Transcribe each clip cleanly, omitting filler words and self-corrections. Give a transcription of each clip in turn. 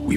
We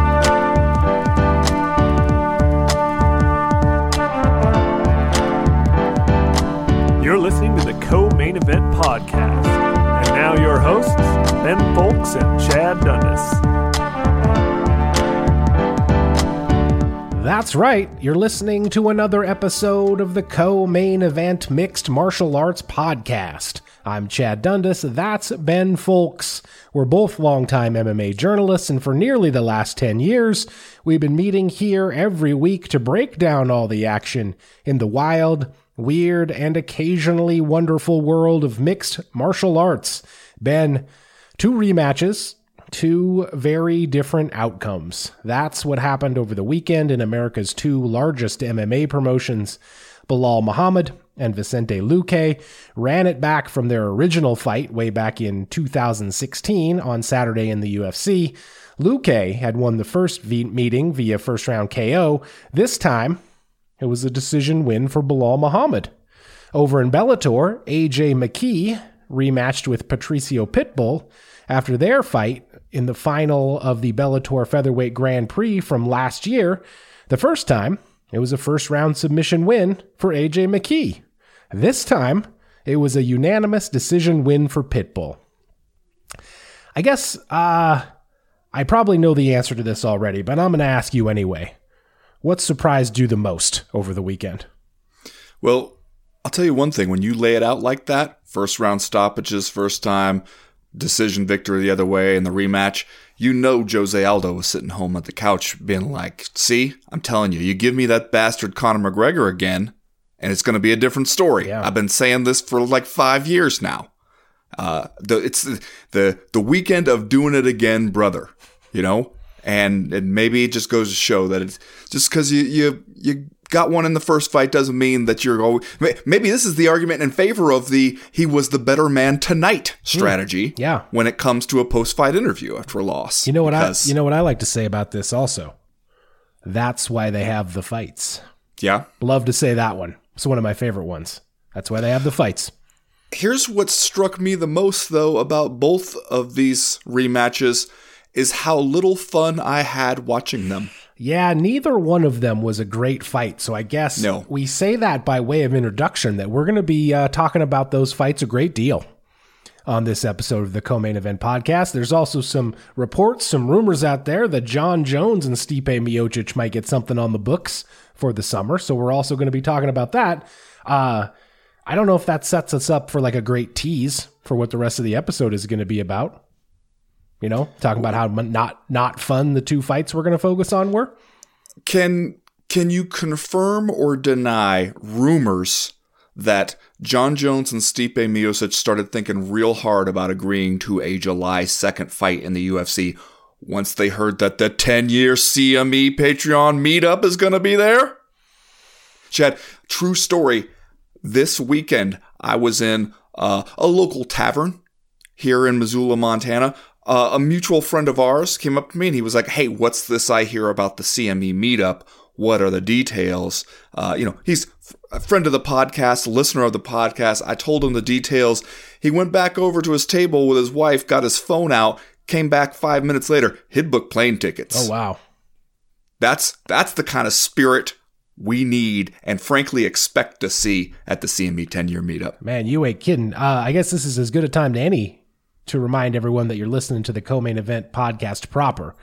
You're listening to the Co-Main Event Podcast. And now your hosts, Ben Folks and Chad Dundas. That's right. You're listening to another episode of the Co-Main Event Mixed Martial Arts Podcast. I'm Chad Dundas. That's Ben Folks. We're both longtime MMA journalists, and for nearly the last 10 years, we've been meeting here every week to break down all the action in the wild, weird, and occasionally wonderful world of mixed martial arts. Ben, 2 rematches, 2 very different outcomes. That's what happened over the weekend in America's 2 largest MMA promotions. Belal Muhammad and Vicente Luque ran it back from their original fight way back in 2016 on Saturday in the UFC. Luque had won the first meeting via first-round KO. This time, it was a decision win for Belal Muhammad. Over in Bellator, AJ McKee rematched with Patricio Pitbull after their fight in the final of the Bellator Featherweight Grand Prix from last year. The first time, it was a first-round submission win for AJ McKee. This time, it was a unanimous decision win for Pitbull. I guess I probably know the answer to this already, but I'm going to ask you anyway. What surprised you the most over the weekend? Well, I'll tell you one thing. When you lay it out like that, first round stoppages, first time, decision victory the other way, and the rematch, you know Jose Aldo was sitting home at the couch being like, see, I'm telling you, you give me that bastard Conor McGregor again, and it's going to be a different story. Yeah. I've been saying this for like 5 years now. It's the weekend of doing it again, brother, you know? And maybe it just goes to show that it's just because you got one in the first fight doesn't mean that you're going. Maybe this is the argument in favor of the he was the better man tonight strategy. Yeah. When it comes to a post-fight interview after a loss. You know what I like to say about this also. That's why they have the fights. Yeah. Love to say that one. It's one of my favorite ones. That's why they have the fights. Here's what struck me the most though about both of these rematches is how little fun I had watching them. Yeah, neither one of them was a great fight. So I guess we say that by way of introduction that we're going to be talking about those fights a great deal on this episode of the Co-Main Event Podcast. There's also some reports, some rumors out there that Jon Jones and Stipe Miocic might get something on the books for the summer. So we're also going to be talking about that. I don't know if that sets us up for like a great tease for what the rest of the episode is going to be about. You know, talking about how not fun the 2 fights we're going to focus on were. Can you confirm or deny rumors that Jon Jones and Stipe Miocic started thinking real hard about agreeing to a July 2nd fight in the UFC once they heard that the 10-year CME Patreon meetup is going to be there? Chad, true story. This weekend, I was in a local tavern here in Missoula, Montana. A mutual friend of ours came up to me and he was like, hey, what's this I hear about the CME meetup? What are the details? He's a friend of the podcast, listener of the podcast. I told him the details. He went back over to his table with his wife, got his phone out, came back 5 minutes later, he'd booked plane tickets. Oh, wow. That's the kind of spirit we need and frankly expect to see at the CME 10-year meetup. Man, you ain't kidding. I guess this is as good a time to any to remind everyone that you're listening to the Co-Main Event Podcast proper.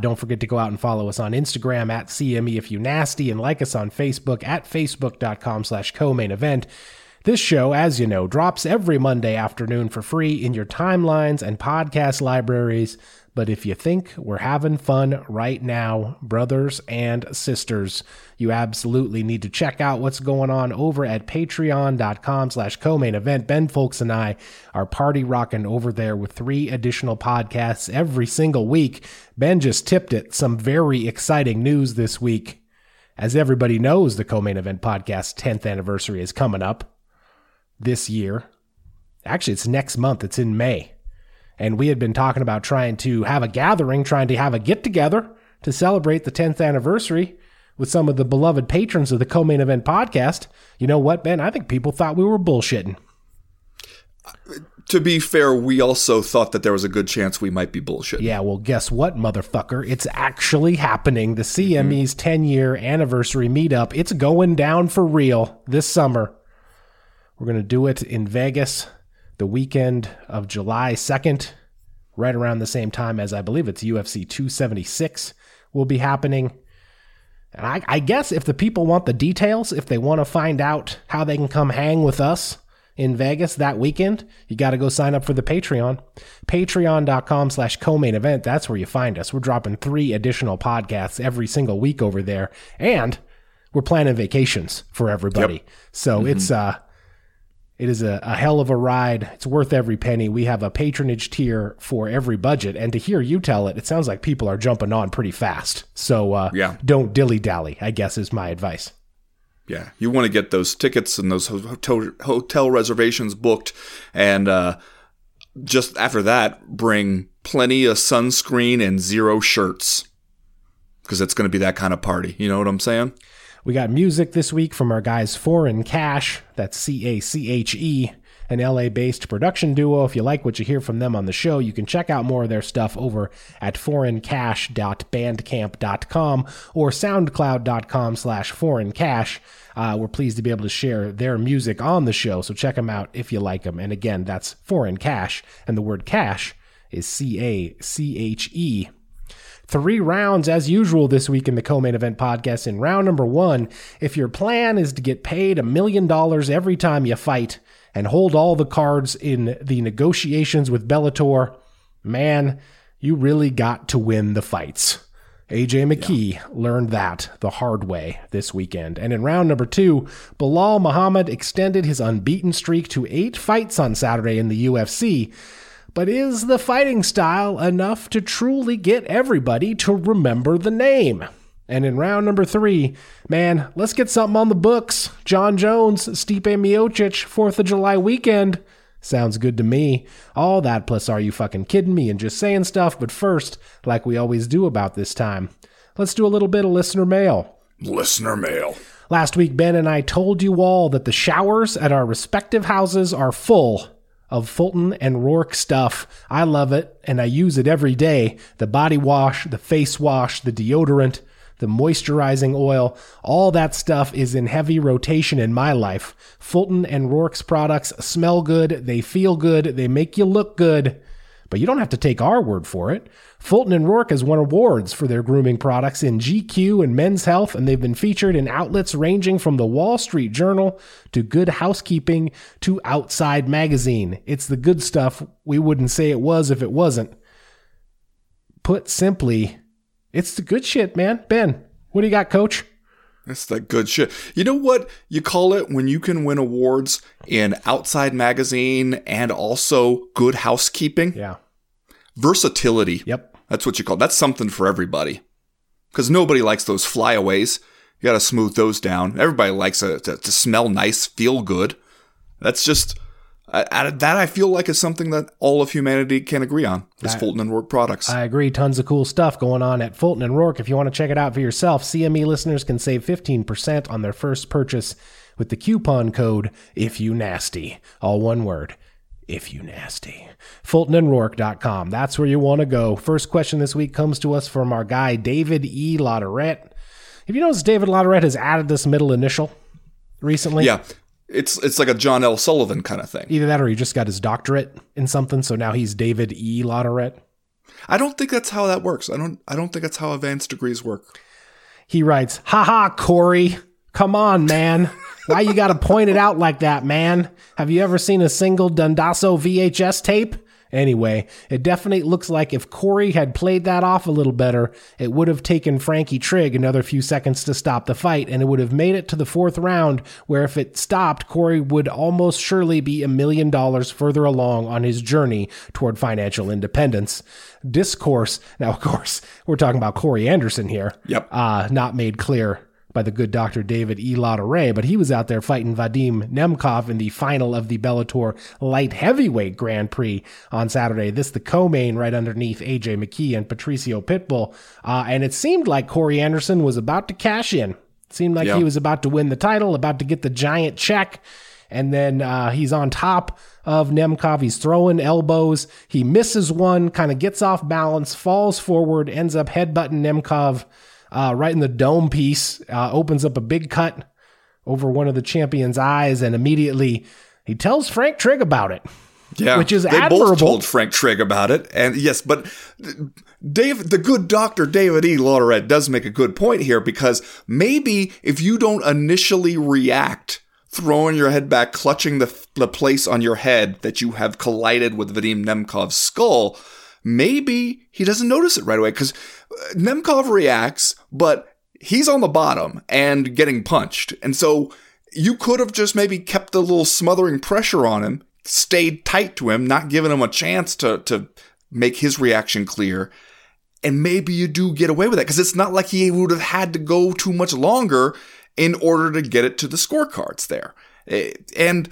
Don't forget to go out and follow us on Instagram at CME if you nasty, and like us on Facebook at facebook.com/co-main event. This show, as you know, drops every Monday afternoon for free in your timelines and podcast libraries. But if you think we're having fun right now, brothers and sisters, you absolutely need to check out what's going on over at patreon.com/co-main event. Ben Folks and I are party rocking over there with 3 additional podcasts every single week. Ben just tipped it. Some very exciting news this week. As everybody knows, the Co-Main Event Podcast's 10th anniversary is coming up this year. Actually, it's next month. It's in May. And we had been talking about trying to have a gathering, trying to have a get-together to celebrate the 10th anniversary with some of the beloved patrons of the Co-Main Event Podcast. You know what, Ben? I think people thought we were bullshitting. To be fair, we also thought that there was a good chance we might be bullshitting. Yeah, well, guess what, motherfucker? It's actually happening. The CME's 10-year anniversary meetup. It's going down for real this summer. We're going to do it in Vegas the weekend of July 2nd, right around the same time as I believe it's UFC 276 will be happening. And I guess if the people want the details, if they want to find out how they can come hang with us in Vegas that weekend, you got to go sign up for the Patreon. Patreon.com/co-main event. That's where you find us. We're dropping 3 additional podcasts every single week over there. And we're planning vacations for everybody. Yep. So It is a hell of a ride. It's worth every penny. We have a patronage tier for every budget. And to hear you tell it, it sounds like people are jumping on pretty fast. So Don't dilly-dally, I guess, is my advice. Yeah, you want to get those tickets and those hotel reservations booked. And just after that, bring plenty of sunscreen and 0 shirts. Because it's going to be that kind of party. You know what I'm saying? We got music this week from our guys Foreign Cash, that's C-A-C-H-E, an LA-based production duo. If you like what you hear from them on the show, you can check out more of their stuff over at foreigncash.bandcamp.com or soundcloud.com/foreigncash. We're pleased to be able to share their music on the show, so check them out if you like them. And again, that's Foreign Cash, and the word cash is C-A-C-H-E. 3 rounds as usual this week in the Co-Main Event Podcast. In round number 1, if your plan is to get paid $1 million every time you fight and hold all the cards in the negotiations with Bellator, man, you really got to win the fights. AJ McKee learned that the hard way this weekend. And in round number 2, Belal Muhammad extended his unbeaten streak to 8 fights on Saturday in the UFC. But is the fighting style enough to truly get everybody to remember the name? And in round number 3, man, let's get something on the books. Jon Jones, Stipe Miocic, 4th of July weekend. Sounds good to me. All that plus are you fucking kidding me and just saying stuff. But first, like we always do about this time, let's do a little bit of listener mail. Listener mail. Last week, Ben and I told you all that the showers at our respective houses are full of Fulton and Rourke stuff. I love it, and I use it every day. The body wash, the face wash, the deodorant, the moisturizing oil, all that stuff is in heavy rotation in my life. Fulton and Rourke's products smell good, they feel good, they make you look good. But you don't have to take our word for it. Fulton and Rourke has won awards for their grooming products in GQ and Men's Health, and they've been featured in outlets ranging from the Wall Street Journal to Good Housekeeping to Outside Magazine. It's the good stuff we wouldn't say it was if it wasn't. Put simply, it's the good shit, man. Ben, what do you got, coach? That's the good shit. You know what you call it when you can win awards in Outside Magazine and also Good Housekeeping? Yeah. Versatility. Yep. That's what you call it. That's something for everybody. Because nobody likes those flyaways. You got to smooth those down. Everybody likes to smell nice, feel good. That's just, that I feel like is something that all of humanity can agree on. It's Fulton and Rourke products. I agree. Tons of cool stuff going on at Fulton and Rourke. If you want to check it out for yourself, CME listeners can save 15% on their first purchase with the coupon code If You Nasty. All one word. If you nasty. FultonandRourke.com. That's where you want to go. First question this week comes to us from our guy, David E. Lauderette. Have you noticed David Lauderette has added this middle initial recently? Yeah. It's like a John L. Sullivan kind of thing. Either that or he just got his doctorate in something, so now he's David E. Lauderette. I don't think that's how that works. I don't think that's how advanced degrees work. He writes, haha, Corey, come on, man. Why you got to point it out like that, man? Have you ever seen a single Dundasso VHS tape? Anyway, it definitely looks like if Corey had played that off a little better, it would have taken Frankie Trigg another few seconds to stop the fight, and it would have made it to the fourth round, where if it stopped, Corey would almost surely be $1 million further along on his journey toward financial independence. Discourse. Now, of course, we're talking about Corey Anderson here. Yep. Not made clear by the good Dr. David E. Lauderette, but he was out there fighting Vadim Nemkov in the final of the Bellator Light Heavyweight Grand Prix on Saturday. This the co-main right underneath AJ McKee and Patricio Pitbull. And it seemed like Corey Anderson was about to cash in. It seemed like he was about to win the title, about to get the giant check. And then he's on top of Nemkov. He's throwing elbows. He misses one, kind of gets off balance, falls forward, ends up headbutting Nemkov right in the dome piece, opens up a big cut over one of the champion's eyes, and immediately he tells Frank Trigg about it. Yeah, which is admirable. They both told Frank Trigg about it, and yes, but Dave, the good doctor David E. Lauderette does make a good point here, because maybe if you don't initially react, throwing your head back, clutching the place on your head that you have collided with Vadim Nemkov's skull, maybe he doesn't notice it right away, because Nemkov reacts, but he's on the bottom and getting punched. And so you could have just maybe kept the little smothering pressure on him, stayed tight to him, not giving him a chance to make his reaction clear. And maybe you do get away with that, because it's not like he would have had to go too much longer in order to get it to the scorecards there. And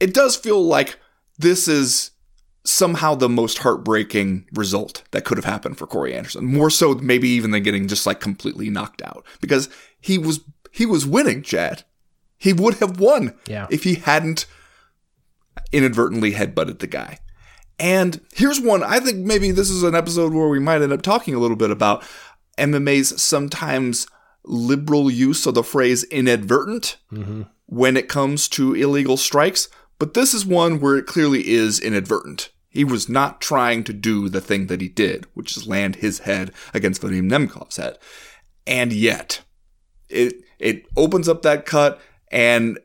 it does feel like this is somehow the most heartbreaking result that could have happened for Corey Anderson, more so maybe even than getting just like completely knocked out, because he was winning, Chad. He would have won if he hadn't inadvertently headbutted the guy. And here's one, I think maybe this is an episode where we might end up talking a little bit about MMA's sometimes liberal use of the phrase inadvertent when it comes to illegal strikes. But this is one where it clearly is inadvertent. He was not trying to do the thing that he did, which is land his head against Vadim Nemkov's head. And yet, it opens up that cut, and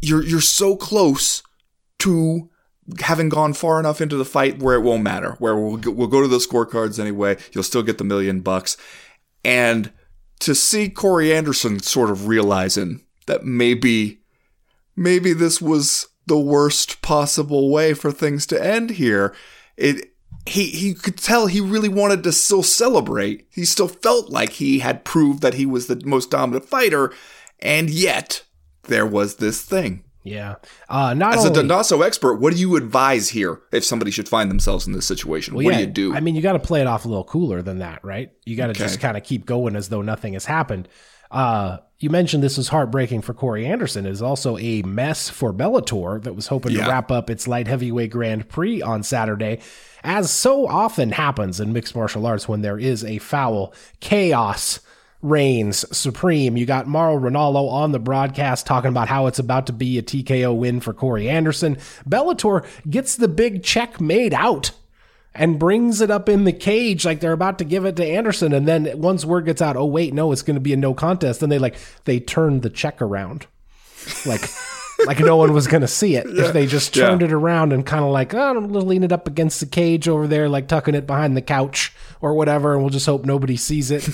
you're so close to having gone far enough into the fight where it won't matter, where we'll go to the scorecards anyway. You'll still get the $1 million. And to see Corey Anderson sort of realizing that maybe this was the worst possible way for things to end here. He could tell he really wanted to still celebrate. He still felt like he had proved that he was the most dominant fighter, and yet there was this thing. Yeah. As a Dandasso expert, what do you advise here if somebody should find themselves in this situation? Well, do you do? I mean, you got to play it off a little cooler than that, right? You got to just kind of keep going as though nothing has happened. You mentioned this is heartbreaking for Corey Anderson. It is also a mess for Bellator that was hoping to wrap up its light heavyweight Grand Prix on Saturday. As so often happens in mixed martial arts, when there is a foul, chaos reigns supreme. You got Mauro Ranallo on the broadcast talking about how it's about to be a TKO win for Corey Anderson. Bellator gets the big check made out and brings it up in the cage like they're about to give it to Anderson. And then once word gets out, oh, wait, no, it's going to be a no contest. Then they turned the check around. Like no one was going to see it if they just turned it around and kind of I'm going to lean it up against the cage over there, like tucking it behind the couch or whatever, and we'll just hope nobody sees it.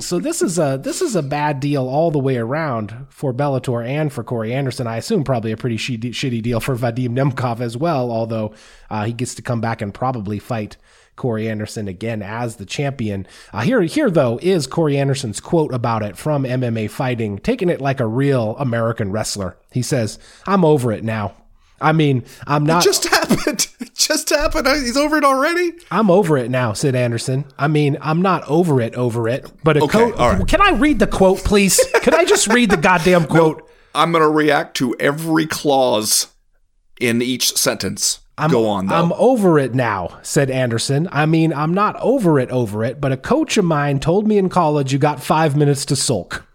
So this is a bad deal all the way around for Bellator and for Corey Anderson. I assume probably a pretty shitty deal for Vadim Nemkov as well, although he gets to come back and probably fight Corey Anderson again as the champion. Here though is Corey Anderson's quote about it from MMA Fighting, taking it like a real American wrestler. He says, "I'm over it now. I mean, I'm not." It just happened. He's over it already. I'm over it now, Sid Anderson. I mean, I'm not over it. But right. Can I read the quote, please? Can I just read the goddamn quote? No, I'm going to react to every clause in each sentence. Go on, though. I'm over it now, said Anderson. I mean, I'm not over it. But a coach of mine told me in college, you got 5 minutes to sulk.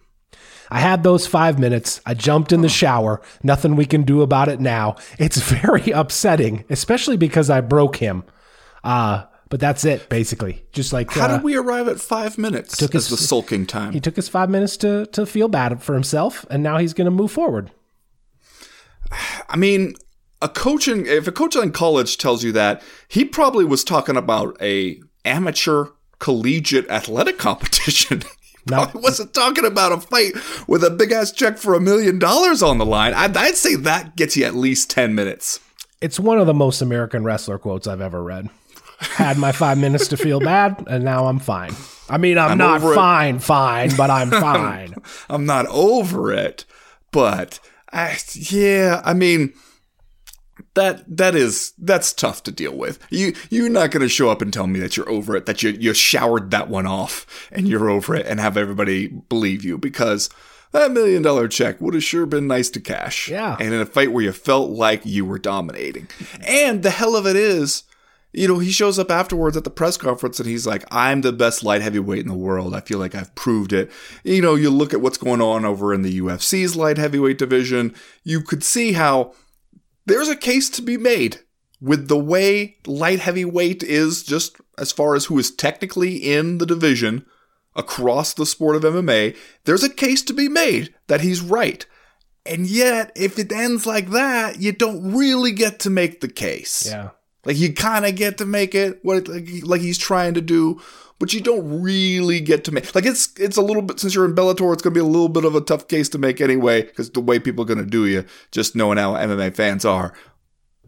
I had those 5 minutes. I jumped in the shower. Nothing we can do about it now. It's very upsetting, especially because I broke him. But But that's it, basically. Just like how did we arrive at 5 minutes as the sulking time? He took his 5 minutes to feel bad for himself, and now he's going to move forward. I mean, if a coach in college tells you that, he probably was talking about a amateur collegiate athletic competition. He wasn't talking about a fight with a big-ass check for $1 million on the line. I'd say that gets you at least 10 minutes. It's one of the most American wrestler quotes I've ever read. Had my 5 minutes to feel bad, and now I'm fine. I mean, I'm not fine, but I'm fine. I'm not over it, but that's tough to deal with. You're not going to show up and tell me that you're over it, that you showered that one off and you're over it and have everybody believe you, because that $1 million check would have sure been nice to cash. Yeah. And in a fight where you felt like you were dominating. And the hell of it is, you know, he shows up afterwards at the press conference and he's like, I'm the best light heavyweight in the world. I feel like I've proved it. You know, you look at what's going on over in the UFC's light heavyweight division. You could see how there's a case to be made with the way light heavyweight is, just as far as who is technically in the division across the sport of MMA. There's a case to be made that he's right. And yet, if it ends like that, you don't really get to make the case. Yeah. Like, you kind of get to make it like he's trying to do, but you don't really get to make. Like, it's a little bit, since you're in Bellator, it's going to be a little bit of a tough case to make anyway, because the way people are going to do you, just knowing how MMA fans are.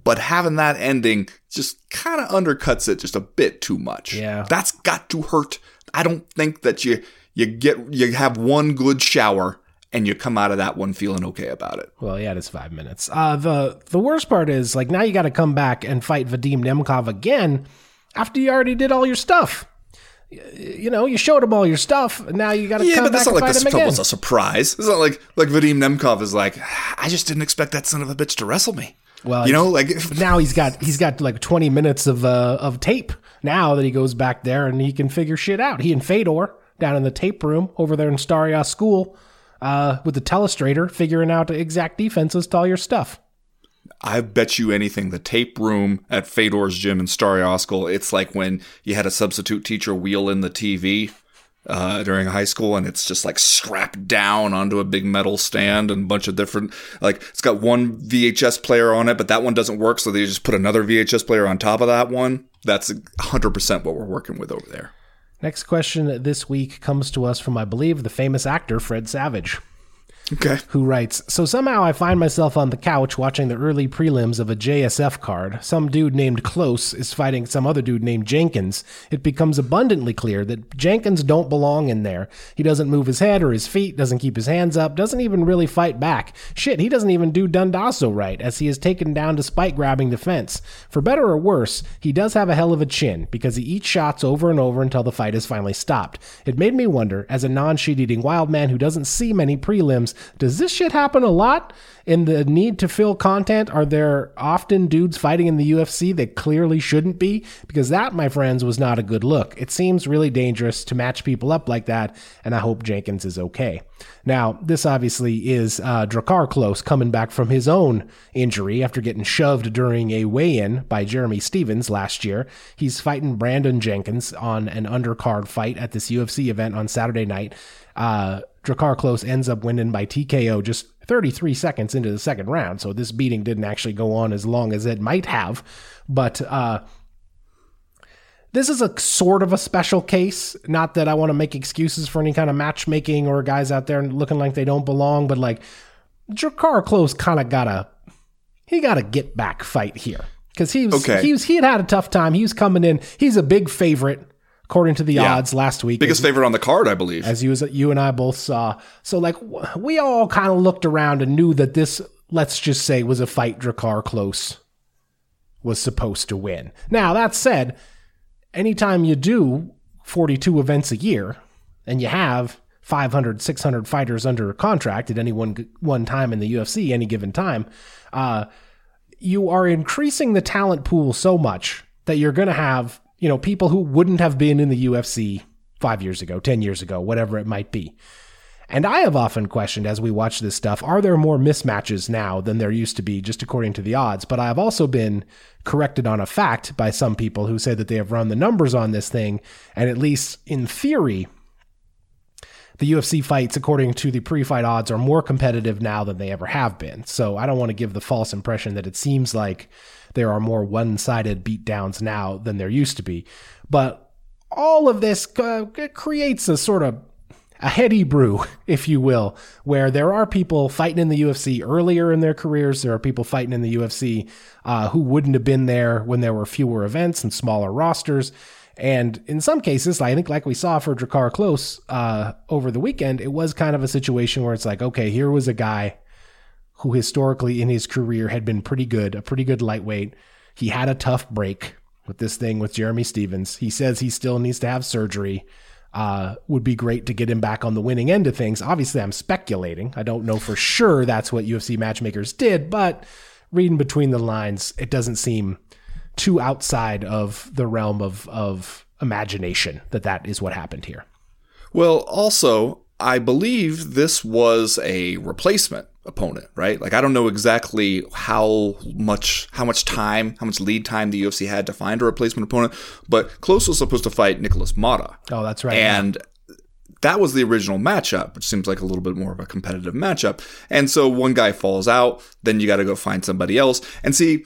But having that ending just kind of undercuts it just a bit too much. Yeah. That's got to hurt. I don't think that you have one good shower and you come out of that one feeling okay about it. Well, yeah, it's 5 minutes. The worst part is, like, now you got to come back and fight Vadim Nemkov again after you already did all your stuff. You know, you showed him all your stuff, and now you got to come back and fight him again. Yeah, but that's not like this was a surprise. It's not like Vadim Nemkov is like, I just didn't expect that son of a bitch to wrestle me. Well, you know, like now he's got like 20 minutes of tape now that he goes back there and he can figure shit out. He and Fedor down in the tape room over there in Staria School. With the telestrator, figuring out exact defenses to all your stuff. I bet you anything, the tape room at Fedor's gym in Staria School, it's like when you had a substitute teacher wheel in the TV during high school, and it's just like strapped down onto a big metal stand and a bunch of different, like, it's got one VHS player on it, but that one doesn't work, so they just put another VHS player on top of that one. That's 100% what we're working with over there. Next question this week comes to us from, I believe, the famous actor Fred Savage. Okay. Who writes, so somehow I find myself on the couch watching the early prelims of a JSF card. Some dude named Klose is fighting some other dude named Jenkins. It becomes abundantly clear that Jenkins don't belong in there. He doesn't move his head or his feet, doesn't keep his hands up, doesn't even really fight back. Shit, he doesn't even do Dundasso right, as he is taken down despite grabbing the fence. For better or worse, he does have a hell of a chin, because he eats shots over and over until the fight is finally stopped. It made me wonder, as a non-sheet-eating wild man who doesn't see many prelims, does this shit happen a lot in the need to fill content? Are there often dudes fighting in the UFC that clearly shouldn't be? Because that, my friends, was not a good look. It seems really dangerous to match people up like that, and I hope Jenkins is okay. Now, this obviously is Drakkar Klose coming back from his own injury after getting shoved during a weigh-in by Jeremy Stevens last year. He's fighting Brandon Jenkins on an undercard fight at this UFC event on Saturday night. Drakkar Klose ends up winning by TKO just 33 seconds into the second round, so this beating didn't actually go on as long as it might have, but this is a sort of a special case. Not that I want to make excuses for any kind of matchmaking or guys out there looking like they don't belong, but like Drakkar Klose kind of got a get back fight here, because he had a tough time. He was coming in, he's a big favorite according to the odds last week. Biggest favorite on the card, I believe. As you and I both saw. So, like, we all kind of looked around and knew that this, let's just say, was a fight Drakkar Klose was supposed to win. Now, that said, anytime you do 42 events a year and you have 500, 600 fighters under contract at any one time in the UFC, any given time, you are increasing the talent pool so much that you're going to have, you know, people who wouldn't have been in the UFC 5 years ago, 10 years ago, whatever it might be. And I have often questioned as we watch this stuff, are there more mismatches now than there used to be just according to the odds? But I have also been corrected on a fact by some people who say that they have run the numbers on this thing. And at least in theory, the UFC fights, according to the pre-fight odds, are more competitive now than they ever have been. So I don't want to give the false impression that it seems like there are more one-sided beatdowns now than there used to be. But all of this creates a sort of a heady brew, if you will, where there are people fighting in the UFC earlier in their careers. There are people fighting in the UFC who wouldn't have been there when there were fewer events and smaller rosters. And in some cases, I think like we saw for Drakkar Klose over the weekend, it was kind of a situation where it's like, okay, here was a guy who historically in his career had been pretty good, a pretty good lightweight. He had a tough break with this thing with Jeremy Stevens. He says he still needs to have surgery. Would be great to get him back on the winning end of things. Obviously, I'm speculating. I don't know for sure that's what UFC matchmakers did, but reading between the lines, it doesn't seem too outside of the realm of imagination that that is what happened here. Well, also, I believe this was a replacement opponent, right? Like, I don't know exactly how much lead time the UFC had to find a replacement opponent, but Klose was supposed to fight Nikolas Motta. Oh, that's right. And that was the original matchup, which seems like a little bit more of a competitive matchup. And so one guy falls out, then you got to go find somebody else. And see,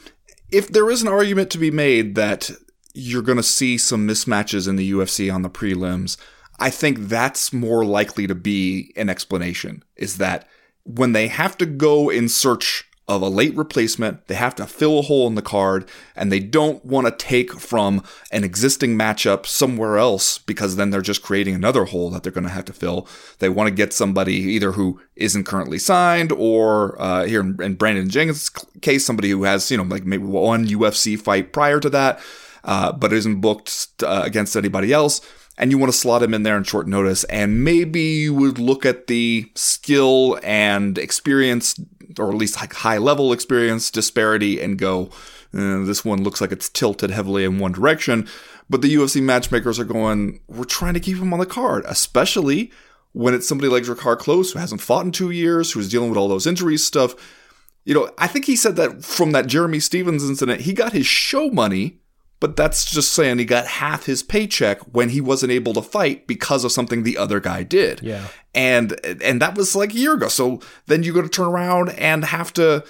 if there is an argument to be made that you're going to see some mismatches in the UFC on the prelims, I think that's more likely to be an explanation, is that when they have to go in search of a late replacement, they have to fill a hole in the card, and they don't want to take from an existing matchup somewhere else, because then they're just creating another hole that they're going to have to fill. They want to get somebody either who isn't currently signed, or here in Brandon Jenkins' case, somebody who has, like maybe one UFC fight prior to that, but isn't booked against anybody else. And you want to slot him in there in short notice. And maybe you would look at the skill and experience, or at least like high level experience disparity, and go, this one looks like it's tilted heavily in one direction. But the UFC matchmakers are going, we're trying to keep him on the card, especially when it's somebody like Drakkar Klose, who hasn't fought in 2 years, who's dealing with all those injuries stuff. I think he said that from that Jeremy Stevens incident, he got his show money. But that's just saying he got half his paycheck when he wasn't able to fight because of something the other guy did. Yeah. And that was like a year ago. So then you go to turn around and have to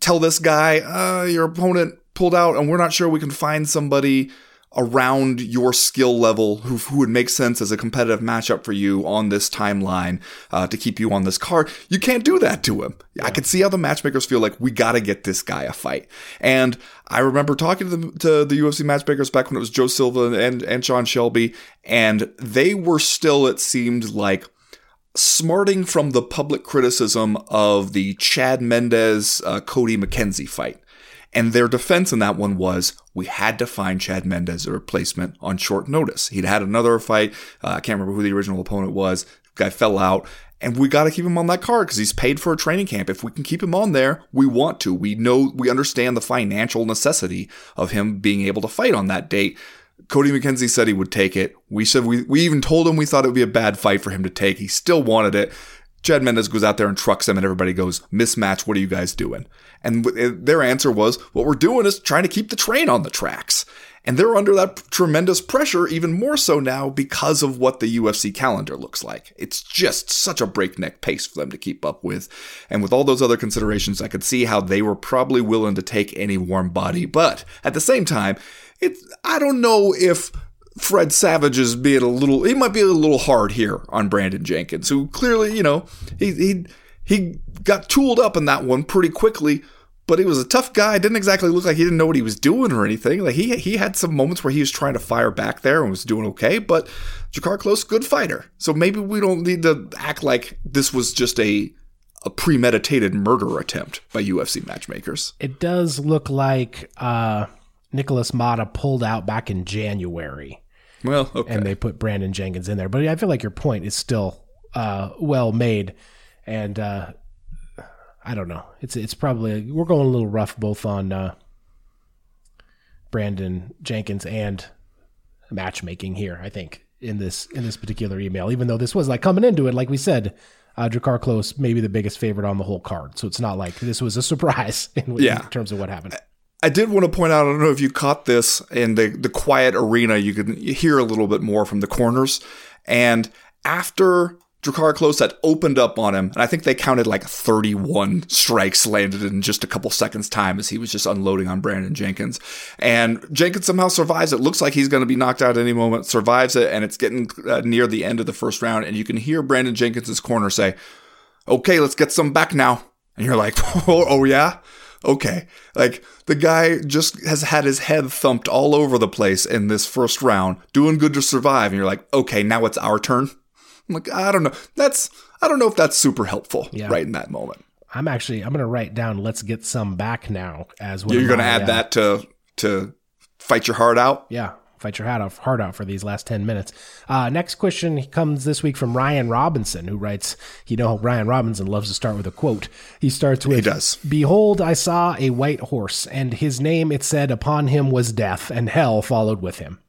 tell this guy, your opponent pulled out and we're not sure we can find somebody around your skill level who would make sense as a competitive matchup for you on this timeline to keep you on this card. You can't do that to him. Yeah. I could see how the matchmakers feel like, we got to get this guy a fight. And I remember talking to the UFC matchmakers back when it was Joe Silva and Sean Shelby, and they were still, it seemed like, smarting from the public criticism of the Chad Mendes, Cody McKenzie fight. And their defense in that one was, we had to find Chad Mendes a replacement on short notice. He'd had another fight. I can't remember who the original opponent was. Guy fell out. And we got to keep him on that card because he's paid for a training camp. If we can keep him on there, we want to. We know, we understand the financial necessity of him being able to fight on that date. Cody McKenzie said he would take it. We said we even told him we thought it would be a bad fight for him to take. He still wanted it. Chad Mendes goes out there and trucks him, and everybody goes, mismatch, what are you guys doing? And their answer was, what we're doing is trying to keep the train on the tracks. And they're under that tremendous pressure, even more so now, because of what the UFC calendar looks like. It's just such a breakneck pace for them to keep up with. And with all those other considerations, I could see how they were probably willing to take any warm body. But at the same time, I don't know if Fred Savage is being he might be a little hard here on Brandon Jenkins, who clearly, he got tooled up in that one pretty quickly, but he was a tough guy. Didn't exactly look like he didn't know what he was doing or anything. Like he had some moments where he was trying to fire back there and was doing okay, but Drakkar Klose, good fighter. So maybe we don't need to act like this was just a premeditated murder attempt by UFC matchmakers. It does look like, Nikolas Motta pulled out back in January. Well, okay. And they put Brandon Jenkins in there. But I feel like your point is still well made. And I don't know. It's probably, we're going a little rough both on Brandon Jenkins and matchmaking here, I think, in this particular email, even though this was, like, coming into it, like we said, Drakkar Klose maybe the biggest favorite on the whole card. So it's not like this was a surprise in terms of what happened. I did want to point out, I don't know if you caught this, in the quiet arena, you could hear a little bit more from the corners. And after Drakkar Klose had opened up on him, and I think they counted like 31 strikes landed in just a couple seconds' time as he was just unloading on Brandon Jenkins. And Jenkins somehow survives it. Looks like he's going to be knocked out any moment, survives it, and it's getting near the end of the first round. And you can hear Brandon Jenkins' corner say, okay, let's get some back now. And you're like, oh yeah? Okay. Like, the guy just has had his head thumped all over the place in this first round, doing good to survive. And you're like, okay, now it's our turn. I'm like, I don't know. I don't know if that's super helpful right in that moment. I'm going to write down, let's get some back now as well. You're going to add that to fight your heart out. Yeah. Fight your heart out for these last 10 minutes. Next question comes this week from Ryan Robinson, who writes, you know, Ryan Robinson loves to start with a quote. He starts with, "Behold, I saw a white horse, and his name, it said, upon him was death, and hell followed with him."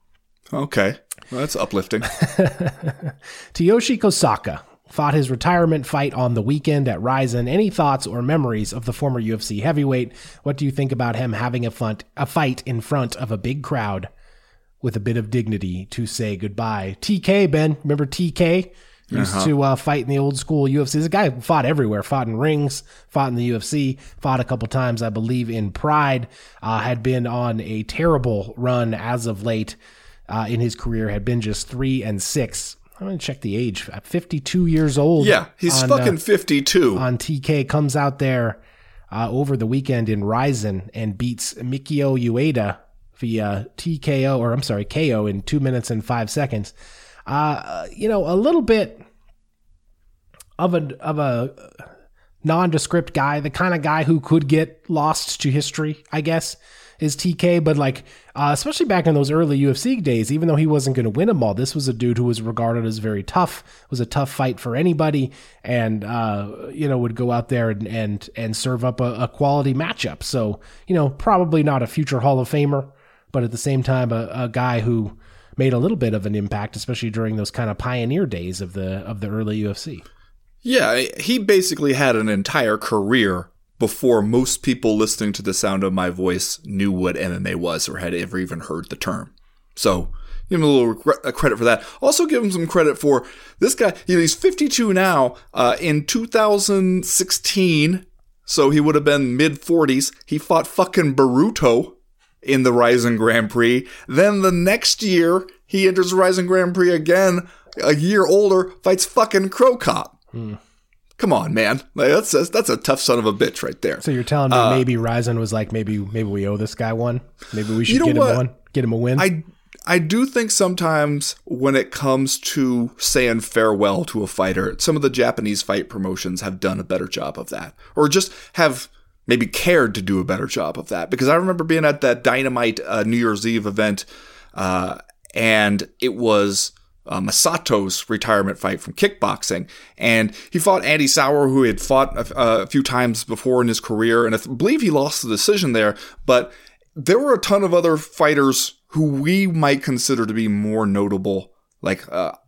Okay. Well, that's uplifting. Tsuyoshi Kosaka fought his retirement fight on the weekend at Rizin. Any thoughts or memories of the former UFC heavyweight? What do you think about him having a fight in front of a big crowd with a bit of dignity to say goodbye? TK, Ben, remember TK? Used to fight in the old school UFC. He's a guy who fought everywhere, fought in rings, fought in the UFC, fought a couple times, I believe, in Pride, had been on a terrible run as of late. In his career, had been just 3-6. I'm going to check the age. 52 years old. Yeah, he's fucking 52. On TK, comes out there over the weekend in Rizin and beats Mikio Ueda via KO in 2 minutes and 5 seconds. A little bit of a nondescript guy, the kind of guy who could get lost to history, I guess, is TK, but especially back in those early UFC days, even though he wasn't going to win them all, this was a dude who was regarded as very tough, was a tough fight for anybody, and, would go out there and serve up a quality matchup. So, probably not a future Hall of Famer, but at the same time, a guy who made a little bit of an impact, especially during those kind of pioneer days of the early UFC. Yeah, he basically had an entire career before most people listening to the sound of my voice knew what MMA was or had ever even heard the term. So give him a little credit for that. Also give him some credit for this guy. He's 52 now. In 2016, so he would have been mid-40s, he fought fucking Baruto in the Rizin Grand Prix. Then the next year, he enters the Rizin Grand Prix again, a year older, fights fucking Crow Cop. Come on, man. Like, that's a tough son of a bitch right there. So you're telling me maybe Rizin was like, maybe we owe this guy one. Maybe we should get him a win. I do think sometimes when it comes to saying farewell to a fighter, some of the Japanese fight promotions have done a better job of that, or just have maybe cared to do a better job of that. Because I remember being at that Dynamite New Year's Eve event, and it was Masato's retirement fight from kickboxing, and he fought Andy Sauer, who had fought a few times before in his career, and I believe he lost the decision there. But there were a ton of other fighters who we might consider to be more notable, like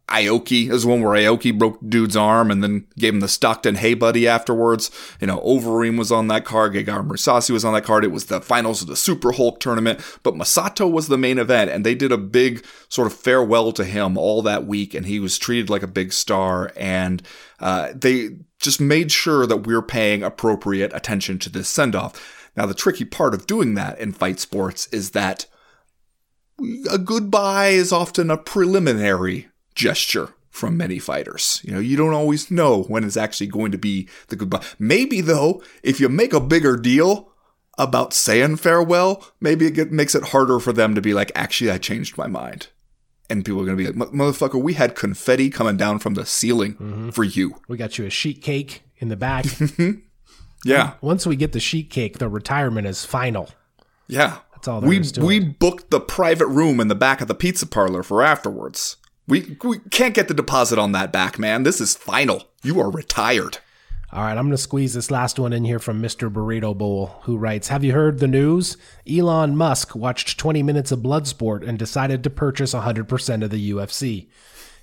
Aoki is one where Aoki broke dude's arm and then gave him the Stockton Hey Buddy afterwards. Overeem was on that card. Gegard Mousasi was on that card. It was the finals of the Super Hulk tournament, but Masato was the main event, and they did a big sort of farewell to him all that week, and he was treated like a big star, and they just made sure that we're paying appropriate attention to this send-off. Now, the tricky part of doing that in fight sports is that a goodbye is often a preliminary gesture from many fighters. You don't always know when it's actually going to be the goodbye. Maybe, though, if you make a bigger deal about saying farewell, maybe it makes it harder for them to be like, actually, I changed my mind. And people are going to be like, motherfucker, we had confetti coming down from the ceiling for you. We got you a sheet cake in the back. Yeah. Once we get the sheet cake, the retirement is final. Yeah. That's all there is to it. We booked the private room in the back of the pizza parlor for afterwards. We can't get the deposit on that back, man. This is final. You are retired. All right, I'm going to squeeze this last one in here from Mr. Burrito Bowl, who writes, have you heard the news? Elon Musk watched 20 minutes of Bloodsport and decided to purchase 100% of the UFC.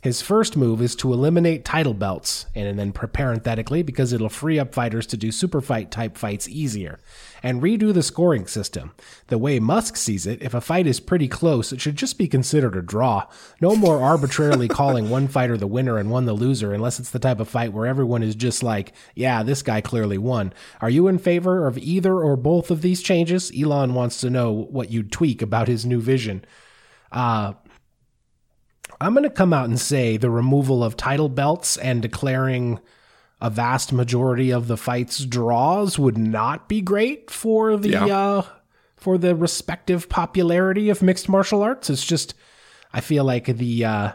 His first move is to eliminate title belts, and then parenthetically, because it'll free up fighters to do super fight type fights easier, and redo the scoring system. The way Musk sees it, if a fight is pretty close, it should just be considered a draw. No more arbitrarily calling one fighter the winner and one the loser, unless it's the type of fight where everyone is just like, yeah, this guy clearly won. Are you in favor of either or both of these changes? Elon wants to know what you'd tweak about his new vision. I'm going to come out and say the removal of title belts and declaring a vast majority of the fights draws would not be great for the for the respective popularity of mixed martial arts. It's just, I feel like the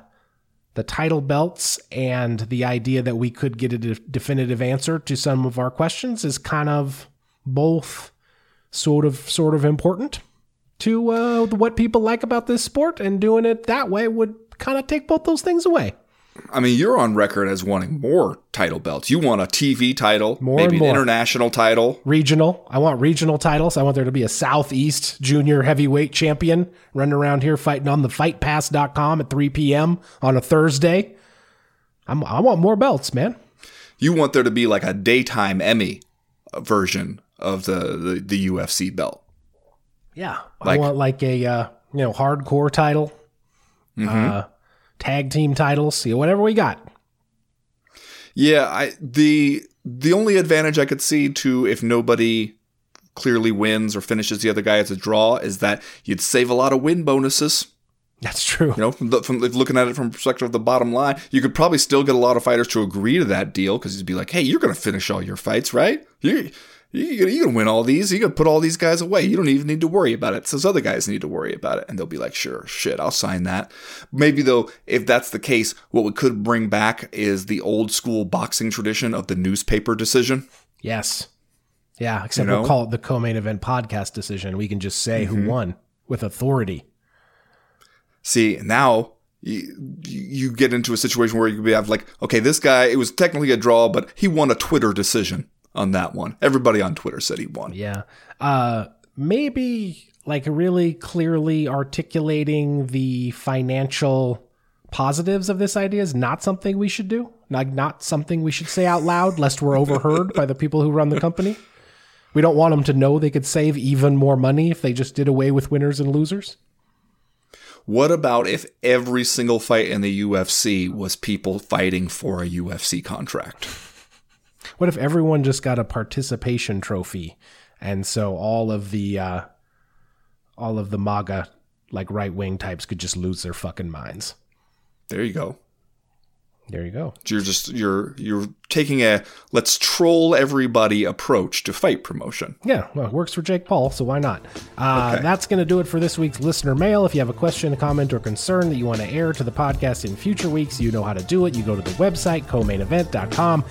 title belts and the idea that we could get a definitive answer to some of our questions is kind of both sort of important to what people like about this sport, and doing it that way would kind of take both those things away. I mean, you're on record as wanting more title belts. You want a TV title, more maybe an international title. Regional. I want regional titles. I want there to be a Southeast junior heavyweight champion running around here fighting on the fightpass.com at 3 p.m. on a Thursday. I want more belts, man. You want there to be like a daytime Emmy version of the UFC belt. Yeah. Like, I want like a hardcore title. Mm-hmm. Tag team titles, whatever we got. Yeah, the only advantage I could see to if nobody clearly wins or finishes the other guy as a draw is that you'd save a lot of win bonuses. That's true. From looking at it from the perspective of the bottom line, you could probably still get a lot of fighters to agree to that deal, because you'd be like, hey, you're going to finish all your fights, right? You're going to win all these. You're going to put all these guys away. You don't even need to worry about it. So those other guys need to worry about it. And they'll be like, sure, shit, I'll sign that. Maybe, though, if that's the case, what we could bring back is the old school boxing tradition of the newspaper decision. Yes. Yeah, except we'll call it the co-main event podcast decision. We can just say who won with authority. See, now you get into a situation where you could have like, okay, this guy, it was technically a draw, but he won a Twitter decision. On that one, everybody on Twitter said he won. Yeah, maybe like really clearly articulating the financial positives of this idea is not something we should do. Like, not something we should say out loud, lest we're overheard by the people who run the company. We don't want them to know they could save even more money if they just did away with winners and losers. What about if every single fight in the UFC was people fighting for a UFC contract? What if everyone just got a participation trophy, and so all of the MAGA, like, right-wing types could just lose their fucking minds? There you go. There you go. You're taking a let's troll everybody approach to fight promotion. Yeah, well, it works for Jake Paul, so why not? Okay. That's going to do it for this week's listener mail. If you have a question, comment, or concern that you want to air to the podcast in future weeks, you know how to do it. You go to the website, comainevent.com.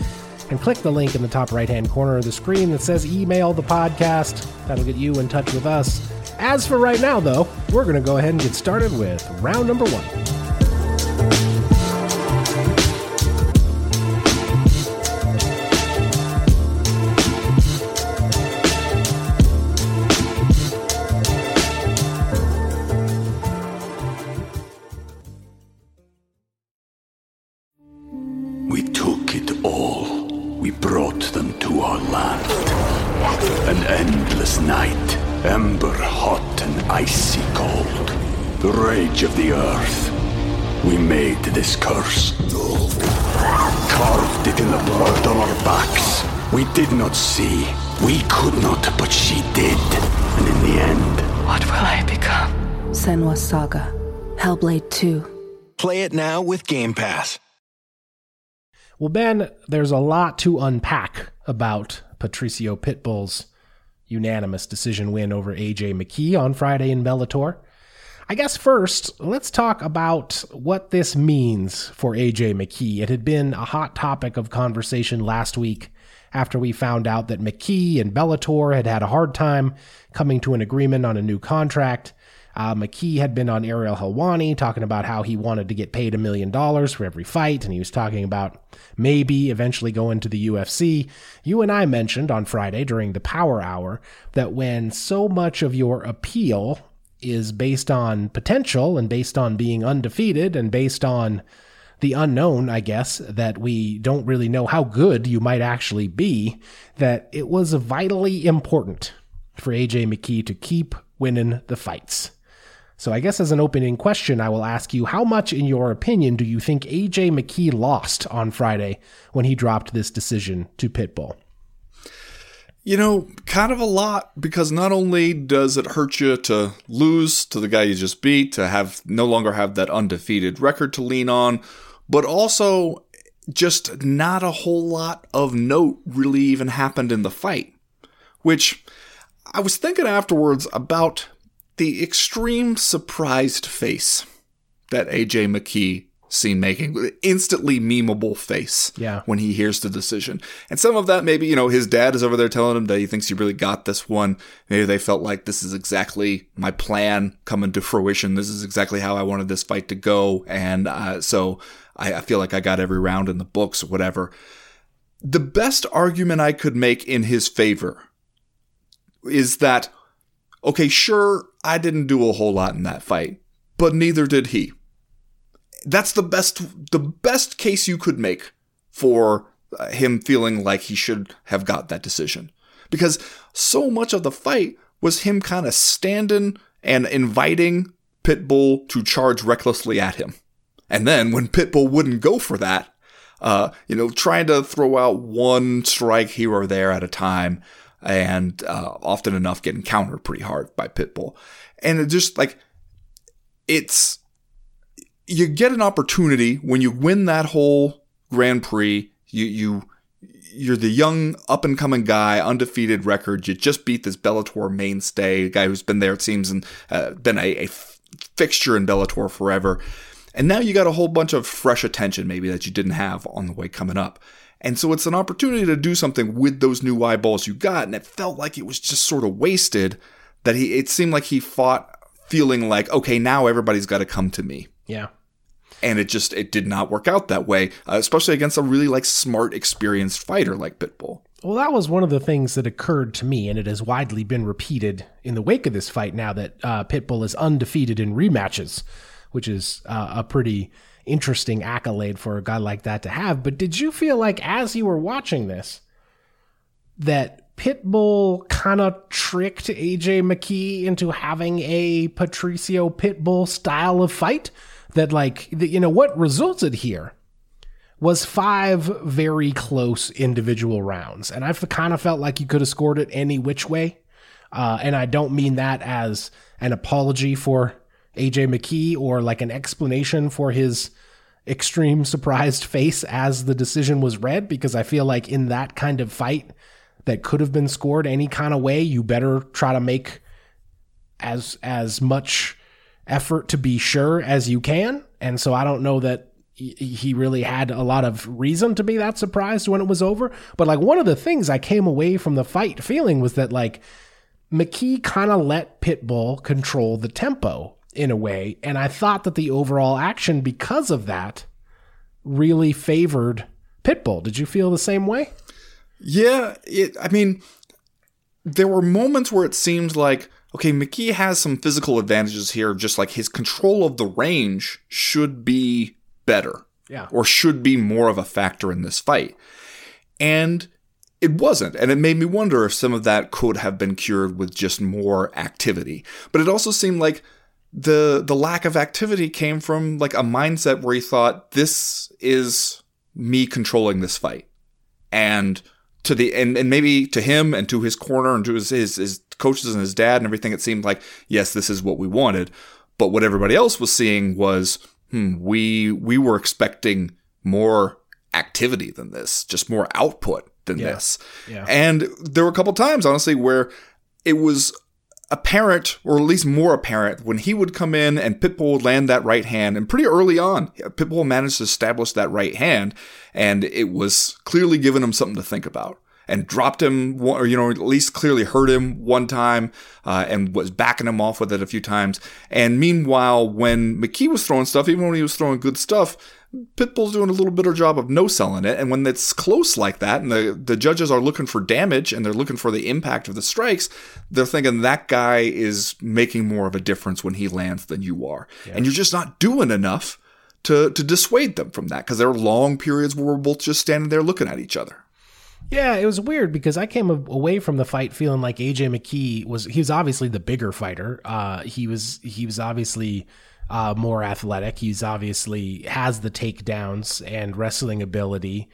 And click the link in the top right-hand corner of the screen that says email the podcast. That'll get you in touch with us. As for right now, though, we're going to go ahead and get started with round number one. Of the earth, we made this curse, carved it in the blood on our backs. We did not see, we could not, but she did. And in the end, what will I become? Senwa Saga, Hellblade 2. Play it now with Game Pass. Well, Ben, there's a lot to unpack about Patricio Pitbull's unanimous decision win over AJ McKee on Friday in Bellator. I guess first, let's talk about what this means for AJ McKee. It had been a hot topic of conversation last week after we found out that McKee and Bellator had a hard time coming to an agreement on a new contract. McKee had been on Ariel Helwani talking about how he wanted to get paid $1 million for every fight, and he was talking about maybe eventually going to the UFC. You and I mentioned on Friday during the Power Hour that when so much of your appeal is based on potential and based on being undefeated and based on the unknown, I guess, that we don't really know how good you might actually be, that it was vitally important for AJ McKee to keep winning the fights. So I guess as an opening question, I will ask you, how much, in your opinion, do you think AJ McKee lost on Friday when he dropped this decision to Pitbull? You know, kind of a lot, because not only does it hurt you to lose to the guy you just beat, to have no longer have that undefeated record to lean on, but also just not a whole lot of note really even happened in the fight, which I was thinking afterwards about the extreme surprised face that AJ McKee seen making, instantly memeable face when he hears the decision. And some of that, maybe, you know, his dad is over there telling him that he thinks he really got this one. Maybe they felt like, this is exactly my plan coming to fruition. This is exactly how I wanted this fight to go. And so I feel like I got every round in the books or whatever. The best argument I could make in his favor is that, okay, sure, I didn't do a whole lot in that fight, but neither did he. That's the best case you could make for him feeling like he should have got that decision, because so much of the fight was him kind of standing and inviting Pitbull to charge recklessly at him. And then when Pitbull wouldn't go for that, trying to throw out one strike here or there at a time, and often enough getting countered pretty hard by Pitbull. And it just, like, it's, you get an opportunity when you win that whole Grand Prix. You're the young up and coming guy, undefeated record. You just beat this Bellator mainstay, a guy who's been there, it seems, and been a fixture in Bellator forever. And now you got a whole bunch of fresh attention maybe that you didn't have on the way coming up. And so it's an opportunity to do something with those new eyeballs you got. And it felt like it was just sort of wasted, that it seemed like he fought feeling like, okay, now everybody's got to come to me. Yeah. And it did not work out that way, especially against a really, like, smart, experienced fighter like Pitbull. Well, that was one of the things that occurred to me, and it has widely been repeated in the wake of this fight now, that Pitbull is undefeated in rematches, which is a pretty interesting accolade for a guy like that to have. But did you feel like, as you were watching this, that Pitbull kind of tricked AJ McKee into having a Patricio Pitbull style of fight? That, like, you know, what resulted here was 5 very close individual rounds. And I've kind of felt like you could have scored it any which way. And I don't mean that as an apology for AJ McKee or like an explanation for his extreme surprised face as the decision was read, because I feel like in that kind of fight that could have been scored any kind of way, you better try to make as much effort to be sure as you can. And so I don't know that he really had a lot of reason to be that surprised when it was over. But, like, one of the things I came away from the fight feeling was that, like, McKee kind of let Pitbull control the tempo in a way. And I thought that the overall action, because of that, really favored Pitbull. Did you feel the same way? Yeah. There were moments where it seemed like, okay, McKee has some physical advantages here, just like his control of the range should be better. Yeah. Or should be more of a factor in this fight. And it wasn't. And it made me wonder if some of that could have been cured with just more activity. But it also seemed like the lack of activity came from, like, a mindset where he thought, this is me controlling this fight. And to the and maybe to him and to his corner and to his coaches and his dad and everything, it seemed like, yes, this is what we wanted. But what everybody else was seeing was, we were expecting more activity than this, just more output than this. Yeah. And there were a couple times, honestly, where it was apparent, or at least more apparent, when he would come in and Pitbull would land that right hand. And pretty early on, Pitbull managed to establish that right hand, and it was clearly giving him something to think about. And dropped him, or, you know, at least clearly hurt him one time, and was backing him off with it a few times. And meanwhile, when McKee was throwing stuff, even when he was throwing good stuff, Pitbull's doing a little better job of no-selling it. And when it's close like that, and the judges are looking for damage, and they're looking for the impact of the strikes, they're thinking that guy is making more of a difference when he lands than you are. Yeah. And you're just not doing enough to dissuade them from that, because there were long periods where we're both just standing there looking at each other. Yeah, it was weird because I came away from the fight feeling like AJ McKee was obviously the bigger fighter. He was obviously more athletic. He's obviously has the takedowns and wrestling ability,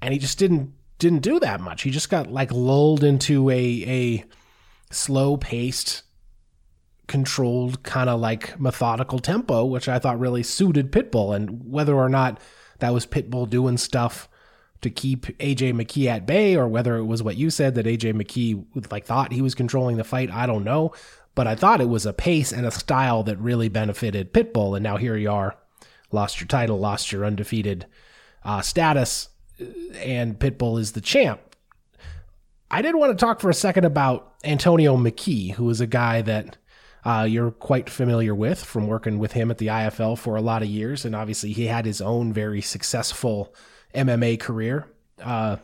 and he just didn't do that much. He just got like lulled into a slow paced, controlled, kind of like methodical tempo, which I thought really suited Pitbull. And whether or not that was Pitbull doing stuff to keep AJ McKee at bay, or whether it was what you said that AJ McKee like thought he was controlling the fight, I don't know. But I thought it was a pace and a style that really benefited Pitbull. And now here you are, lost your title, lost your undefeated status, and Pitbull is the champ. I did want to talk for a second about Antonio McKee, who is a guy that you're quite familiar with from working with him at the IFL for a lot of years. And obviously he had his own very successful MMA career, and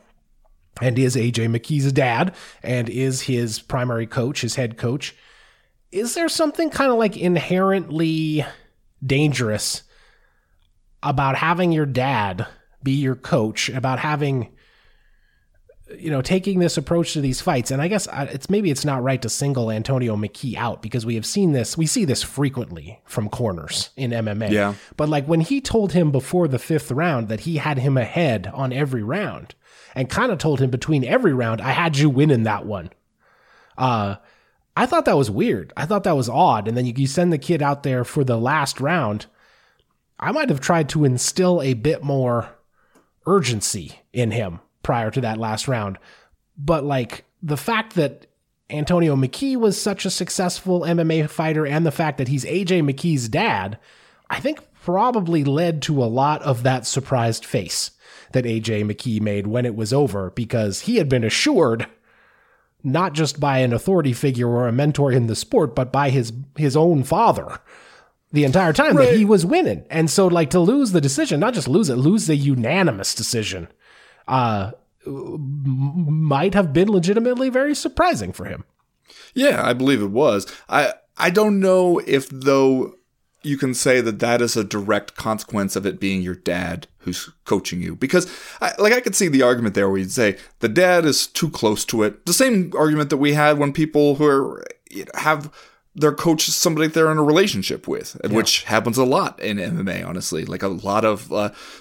is AJ McKee's dad and is his primary coach, his head coach. Is there something kind of like inherently dangerous about having your dad be your coach, about having, you know, taking this approach to these fights? And I guess it's not right to single Antonio McKee out, because we have seen this, we see this frequently from corners in MMA. Yeah. But like when he told him before the fifth round that he had him ahead on every round, and kind of told him between every round, I had you winning that one. I thought that was weird. I thought that was odd. And then you send the kid out there for the last round. I might have tried to instill a bit more urgency in him prior to that last round. But like the fact that Antonio McKee was such a successful MMA fighter, and the fact that he's AJ McKee's dad, I think probably led to a lot of that surprised face that AJ McKee made when it was over, because he had been assured, not just by an authority figure or a mentor in the sport, but by his own father the entire time, right, that he was winning. And so like to lose the decision, not just lose the unanimous decision, might have been legitimately very surprising for him. Yeah, I believe it was. I don't know if though you can say that is a direct consequence of it being your dad who's coaching you. Because I could see the argument there where you'd say the dad is too close to it. The same argument that we had when people who are, have their coach is somebody they're in a relationship with, yeah, which happens a lot in MMA, honestly. Like a lot of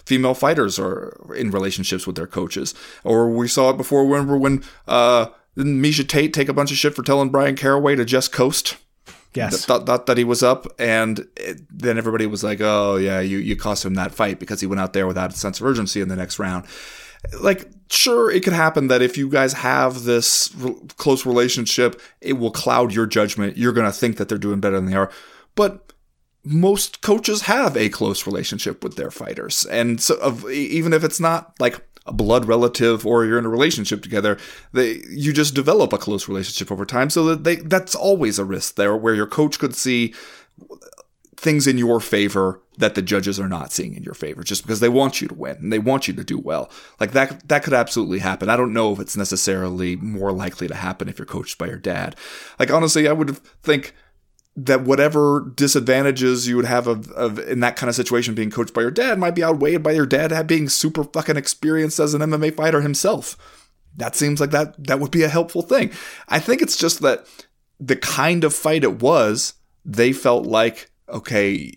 female fighters are in relationships with their coaches. Or we saw it before, remember when didn't Misha Tate take a bunch of shit for telling Brian Caraway to just coast? Yes. Thought that he was up, and then everybody was like, oh, yeah, you cost him that fight because he went out there without a sense of urgency in the next round. Like, sure, it could happen that if you guys have this close relationship, it will cloud your judgment. You're going to think that they're doing better than they are. But most coaches have a close relationship with their fighters. And so even if it's not like a blood relative or you're in a relationship together, you just develop a close relationship over time. So that that's always a risk there, where your coach could see things in your favor that the judges are not seeing in your favor, just because they want you to win and they want you to do well. Like that could absolutely happen. I don't know if it's necessarily more likely to happen if you're coached by your dad. Like, honestly, I would think that whatever disadvantages you would have of in that kind of situation being coached by your dad might be outweighed by your dad being super fucking experienced as an MMA fighter himself. That seems like that would be a helpful thing. I think it's just that the kind of fight it was, they felt like, okay,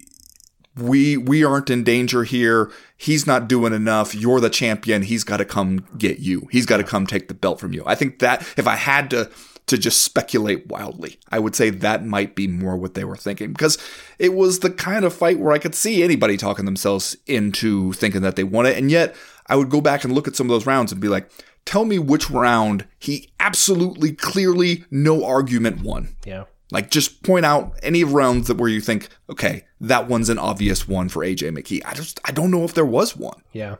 we aren't in danger here. He's not doing enough. You're the champion. He's got to come get you. He's got to come take the belt from you. I think that if I had to just speculate wildly, I would say that might be more what they were thinking, because it was the kind of fight where I could see anybody talking themselves into thinking that they won it. And yet I would go back and look at some of those rounds and be like, tell me which round he absolutely, clearly, no argument won. Yeah. Like, just point out any rounds that where you think, okay, that one's an obvious one for AJ McKee. I don't know if there was one. Yeah.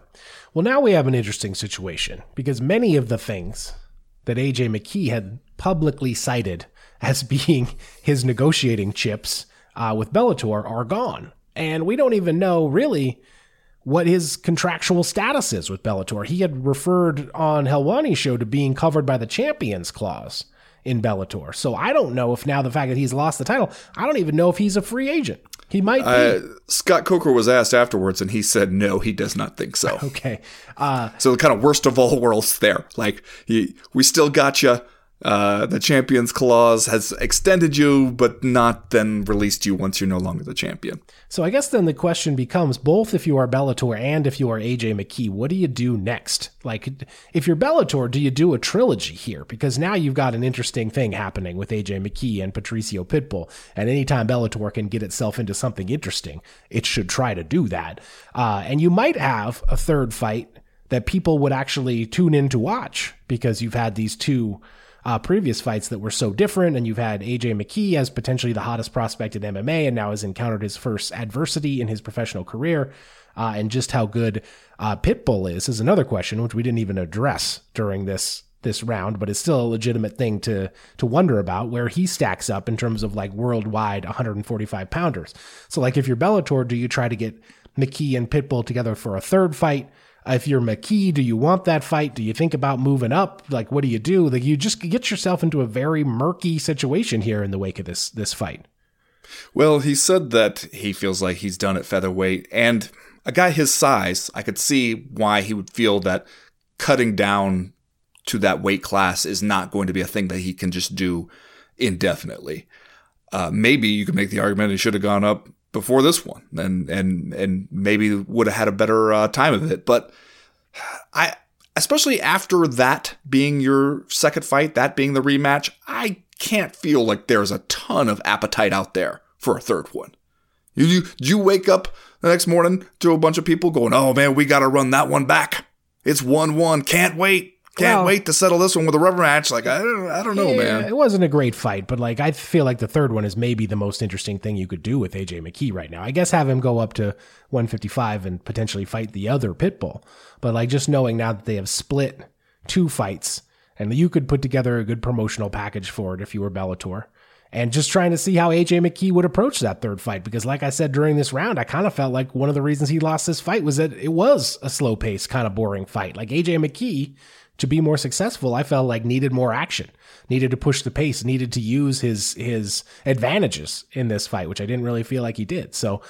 Well, now we have an interesting situation, because many of the things that AJ McKee had publicly cited as being his negotiating chips with Bellator are gone. And we don't even know really what his contractual status is with Bellator. He had referred on Helwani's show to being covered by the champions clause in Bellator. So I don't know if now the fact that he's lost the title, I don't even know if he's a free agent. He might be. Scott Coker was asked afterwards, and he said, no, he does not think so. Okay. So the kind of worst of all worlds there. Like, we still got you. The champion's clause has extended you, but not then released you once you're no longer the champion. So I guess then the question becomes, both if you are Bellator and if you are AJ McKee, what do you do next? Like, if you're Bellator, do you do a trilogy here? Because now you've got an interesting thing happening with AJ McKee and Patricio Pitbull. And anytime Bellator can get itself into something interesting, it should try to do that. And you might have a third fight that people would actually tune in to watch, because you've had these two previous fights that were so different, and you've had AJ McKee as potentially the hottest prospect in MMA, and now has encountered his first adversity in his professional career. And just how good Pitbull is another question, which we didn't even address during this round, but it's still a legitimate thing to wonder about, where he stacks up in terms of like worldwide 145 pounders. So like, if you're Bellator, do you try to get McKee and Pitbull together for a third fight? If you're McKee, do you want that fight? Do you think about moving up? Like, what do you do? Like, you just get yourself into a very murky situation here in the wake of this fight. Well, he said that he feels like he's done at featherweight, and a guy his size, I could see why he would feel that cutting down to that weight class is not going to be a thing that he can just do indefinitely. Maybe you could make the argument he should have gone up before this one, and maybe would have had a better time of it. But I, especially after that being your second fight, that being the rematch, I can't feel like there's a ton of appetite out there for a third one. You wake up the next morning to a bunch of people going, oh man, we got to run that one back. It's 1-1. Can't wait. Can't wait to settle this one with a rubber match. Like, I don't know, man. It wasn't a great fight, but like, I feel like the third one is maybe the most interesting thing you could do with AJ McKee right now. I guess have him go up to 155 and potentially fight the other Pitbull. But like, just knowing now that they have split two fights, and you could put together a good promotional package for it if you were Bellator. And just trying to see how AJ McKee would approach that third fight. Because like I said, during this round, I kind of felt like one of the reasons he lost this fight was that it was a slow paced, kind of boring fight. Like, AJ McKee, to be more successful, I felt like needed more action, needed to push the pace, needed to use his advantages in this fight, which I didn't really feel like he did. So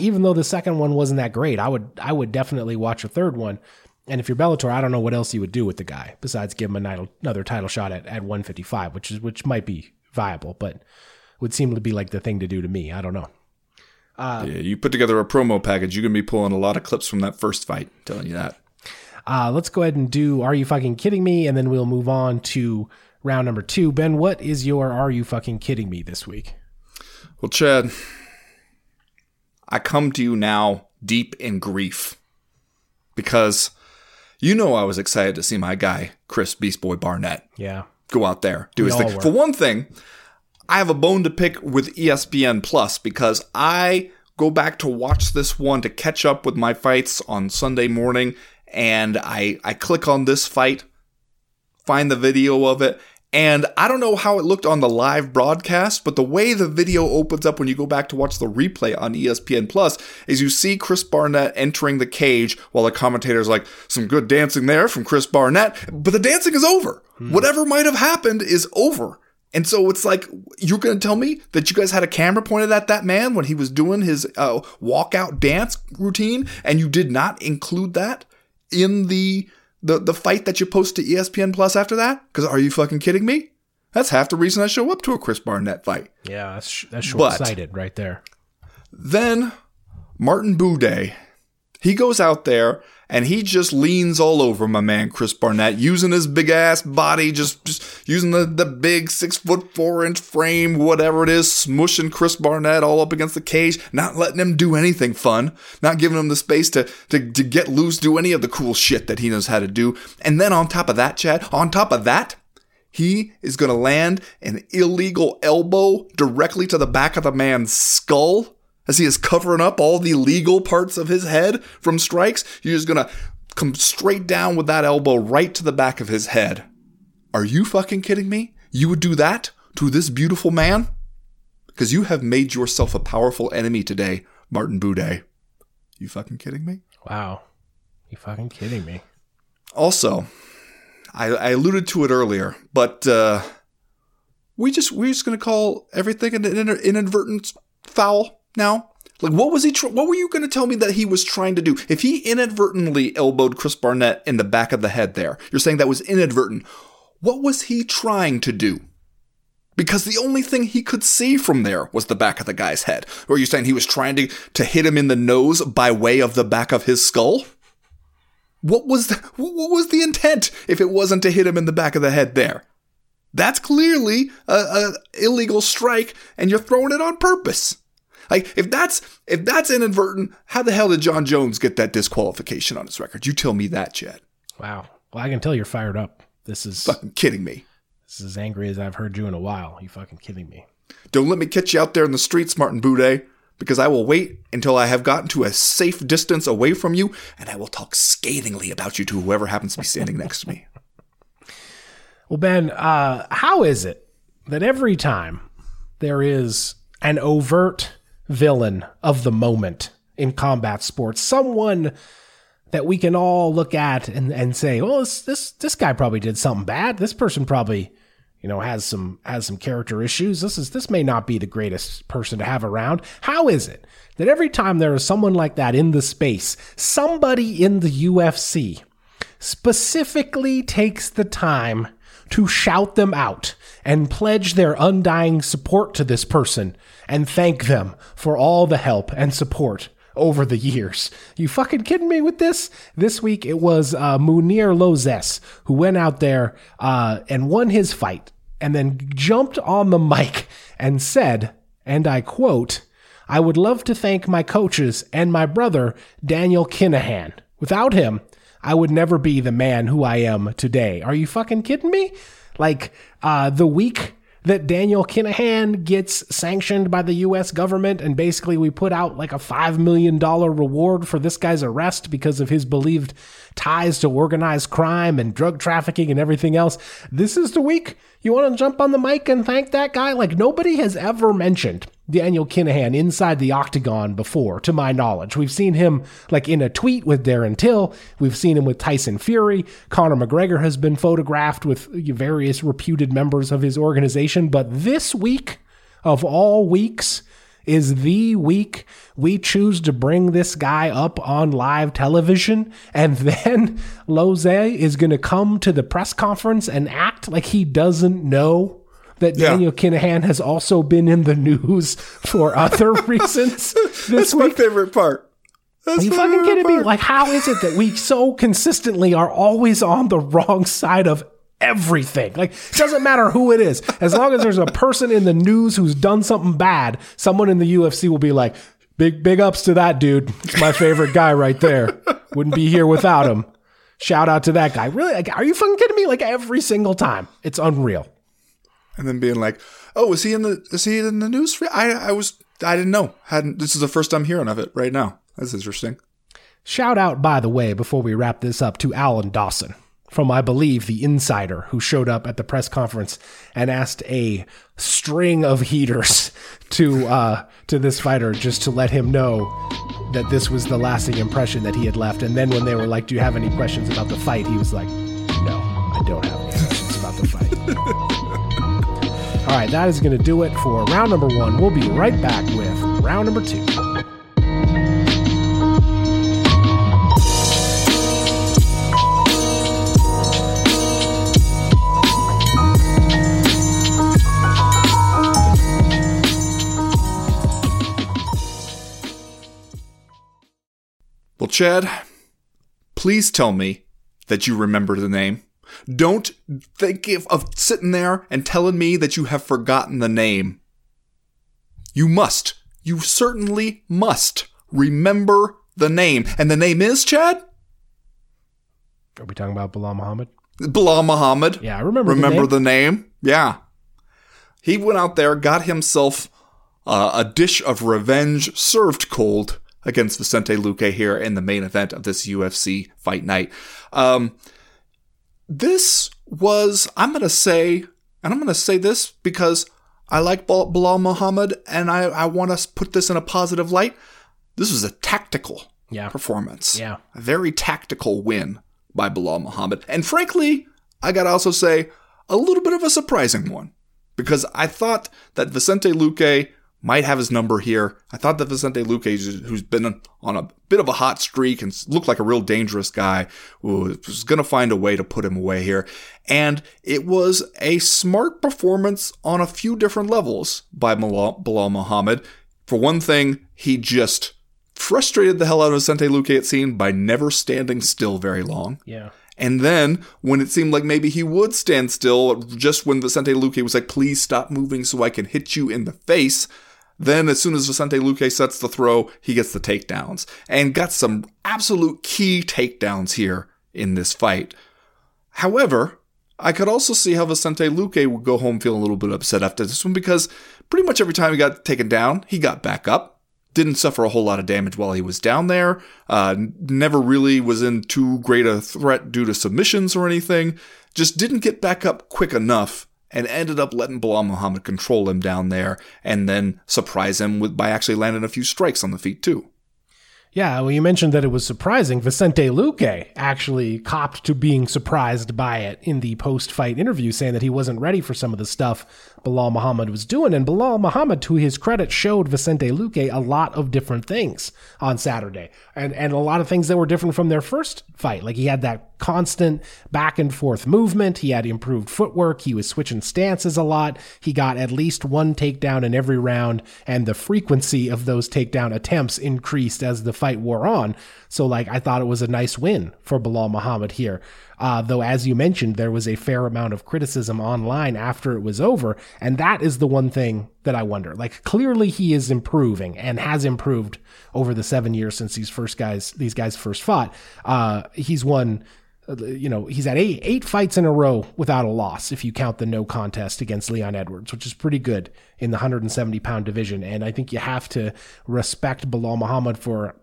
even though the second one wasn't that great, I would definitely watch a third one. And if you're Bellator, I don't know what else you would do with the guy besides give him another title shot at 155, which might be viable, but would seem to be like the thing to do to me. I don't know. Yeah, you put together a promo package, you're going to be pulling a lot of clips from that first fight, I'm telling you that. Let's go ahead and do Are You Fucking Kidding Me? And then we'll move on to round number two. Ben, what is your Are You Fucking Kidding Me this week? Well, Chad, I come to you now deep in grief because you know I was excited to see my guy, Chris Beast Boy Barnett, go out there, do his thing. For one thing, I have a bone to pick with ESPN Plus because I go back to watch this one to catch up with my fights on Sunday morning. And I click on this fight, find the video of it, and I don't know how it looked on the live broadcast, but the way the video opens up when you go back to watch the replay on ESPN Plus is you see Chris Barnett entering the cage while the commentator's like, some good dancing there from Chris Barnett, but the dancing is over. Whatever might have happened is over. And so it's like, you're going to tell me that you guys had a camera pointed at that man when he was doing his walkout dance routine, and you did not include that in the fight that you post to ESPN Plus after that? Because are you fucking kidding me? That's half the reason I show up to a Chris Barnett fight. Yeah, that's short-sighted right there. Then Martin Boudet, he goes out there and he just leans all over my man Chris Barnett, using his big-ass body, just using the big 6'4" frame, whatever it is, smooshing Chris Barnett all up against the cage, not letting him do anything fun, not giving him the space to get loose, do any of the cool shit that he knows how to do. And then on top of that, Chad, he is going to land an illegal elbow directly to the back of the man's skull, as he is covering up all the legal parts of his head from strikes. You're just going to come straight down with that elbow right to the back of his head. Are you fucking kidding me? You would do that to this beautiful man? Because you have made yourself a powerful enemy today, Martin Boudet. You fucking kidding me? Wow. You fucking kidding me. Also, I alluded to it earlier, but we're just going to call everything an inadvertent foul. Now, Like, what was he? What were you going to tell me that he was trying to do? If he inadvertently elbowed Chris Barnett in the back of the head there, you're saying that was inadvertent. What was he trying to do? Because the only thing he could see from there was the back of the guy's head. Or are you saying he was trying to hit him in the nose by way of the back of his skull? What was the intent if it wasn't to hit him in the back of the head there? That's clearly an illegal strike, and you're throwing it on purpose. Like, if that's inadvertent, how the hell did Jon Jones get that disqualification on his record? You tell me that, Chad. Wow. Well, I can tell you're fired up. This is fucking kidding me. This is as angry as I've heard you in a while. You fucking kidding me. Don't let me catch you out there in the streets, Martin Boudet, because I will wait until I have gotten to a safe distance away from you, and I will talk scathingly about you to whoever happens to be standing next to me. Well, Ben, how is it that every time there is an overt villain of the moment in combat sports, someone that we can all look at and say, well, this guy probably did something bad. This person probably, you know, has some character issues. This may not be the greatest person to have around. How is it that every time there is someone like that in the space, somebody in the UFC specifically takes the time to shout them out and pledge their undying support to this person and thank them for all the help and support over the years? You fucking kidding me with this? This week it was Munir Lozes who went out there and won his fight and then jumped on the mic and said, and I quote, "I would love to thank my coaches and my brother, Daniel Kinahan. Without him, I would never be the man who I am today." Are you fucking kidding me? Like, the week that Daniel Kinahan gets sanctioned by the U.S. government, and basically we put out like a $5 million reward for this guy's arrest because of his believed ties to organized crime and drug trafficking and everything else. This is the week you want to jump on the mic and thank that guy? Like, nobody has ever mentioned Daniel Kinahan inside the octagon before, to my knowledge. We've seen him like in a tweet with Darren Till. We've seen him with Tyson Fury. Conor McGregor has been photographed with various reputed members of his organization. But this week of all weeks is the week we choose to bring this guy up on live television. And then Lozé is going to come to the press conference and act like he doesn't know that Daniel Kinahan has also been in the news for other reasons. That's my favorite part. Are you fucking kidding me? Like, how is it that we so consistently are always on the wrong side of everything? Like, it doesn't matter who it is. As long as there's a person in the news who's done something bad, someone in the UFC will be like, big ups to that dude. It's my favorite guy right there. Wouldn't be here without him. Shout out to that guy. Really? Like, are you fucking kidding me? Like, every single time. It's unreal. And then being like, "Oh, is he in the news? I didn't know. This is the first I'm hearing of it right now. That's interesting." Shout out, by the way, before we wrap this up, to Alan Dawson from, I believe, The Insider, who showed up at the press conference and asked a string of heaters to this fighter just to let him know that this was the lasting impression that he had left. And then when they were like, "Do you have any questions about the fight?" he was like, "No, I don't have any questions about the fight." All right, that is going to do it for round number one. We'll be right back with round number two. Well, Chad, please tell me that you remember the name. Don't think of sitting there and telling me that you have forgotten the name. You must. You certainly must remember the name. And the name is, Chad? Are we talking about Belal Muhammad? Belal Muhammad. Yeah, I remember the name. Remember the name? Yeah. He went out there, got himself a dish of revenge served cold against Vicente Luque here in the main event of this UFC fight night. This was, I'm going to say this because I like Belal Muhammad and I want to put this in a positive light. This was a tactical performance. Yeah. A very tactical win by Belal Muhammad. And frankly, I got to also say a little bit of a surprising one because I thought that Vicente Luque might have his number here. I thought that Vicente Luque, who's been on a bit of a hot streak and looked like a real dangerous guy, was going to find a way to put him away here. And it was a smart performance on a few different levels by Belal Muhammad. For one thing, he just frustrated the hell out of Vicente Luque, it seemed, by never standing still very long. Yeah. And then, when it seemed like maybe he would stand still, just when Vicente Luque was like, please stop moving so I can hit you in the face, then as soon as Vicente Luque sets the throw, he gets the takedowns. And got some absolute key takedowns here in this fight. However, I could also see how Vicente Luque would go home feeling a little bit upset after this one, because pretty much every time he got taken down, he got back up. Didn't suffer a whole lot of damage while he was down there. Never really was in too great a threat due to submissions or anything. Just didn't get back up quick enough and ended up letting Belal Muhammad control him down there and then surprise him by actually landing a few strikes on the feet too. Yeah, well, you mentioned that it was surprising. Vicente Luque actually copped to being surprised by it in the post-fight interview, saying that he wasn't ready for some of the stuff Belal Muhammad was doing. And Belal Muhammad, to his credit, showed Vicente Luque a lot of different things on Saturday, and a lot of things that were different from their first fight. Like, he had that constant back-and-forth movement. He had improved footwork. He was switching stances a lot. He got at least one takedown in every round, and the frequency of those takedown attempts increased as the fight wore on. So, like, I thought it was a nice win for Belal Muhammad here. Though, as you mentioned, there was a fair amount of criticism online after it was over, and that is the one thing that I wonder. Like, clearly he is improving and has improved over the 7 years since these guys first fought. He's won, he's had eight fights in a row without a loss, if you count the no contest against Leon Edwards, which is pretty good in the 170-pound division. And I think you have to respect Belal Muhammad for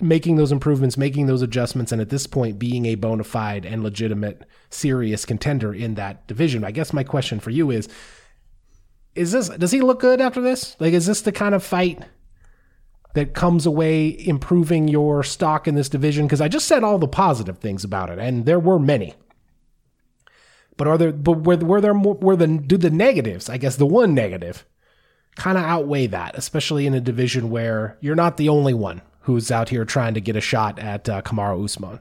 making those improvements, making those adjustments, and at this point being a bona fide and legitimate serious contender in that division. I guess my question for you is this, does he look good after this? Like, is this the kind of fight that comes away improving your stock in this division? Because I just said all the positive things about it, and there were many. But do the negatives, I guess the one negative, kind of outweigh that, especially in a division where you're not the only one who's out here trying to get a shot at Kamaru Usman?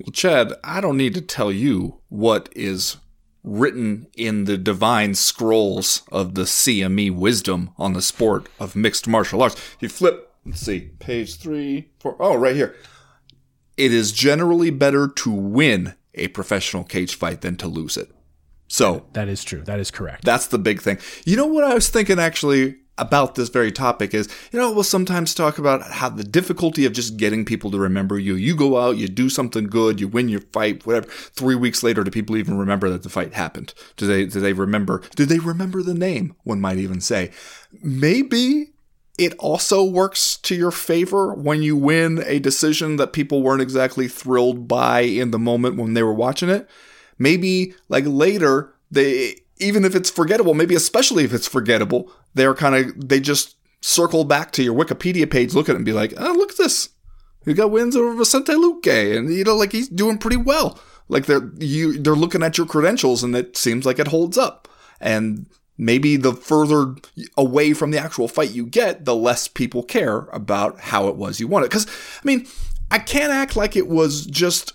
Well, Chad, I don't need to tell you what is written in the divine scrolls of the CME wisdom on the sport of mixed martial arts. You flip, let's see, page 3, 4, oh, right here. It is generally better to win a professional cage fight than to lose it. So that is true. That is correct. That's the big thing. You know what I was thinking actually about this very topic is, we'll sometimes talk about how the difficulty of just getting people to remember you. You go out, you do something good, you win your fight, whatever. 3 weeks later, do people even remember that the fight happened? Do they remember? Do they remember the name? One might even say. Maybe it also works to your favor when you win a decision that people weren't exactly thrilled by in the moment when they were watching it. Maybe, like, later, even if it's forgettable, maybe especially if it's forgettable, they just circle back to your Wikipedia page, look at it and be like, oh, look at this. He got wins over Vicente Luque, and, he's doing pretty well. Like, they're looking at your credentials, and it seems like it holds up. And maybe the further away from the actual fight you get, the less people care about how it was you won it. Because, I can't act like it was just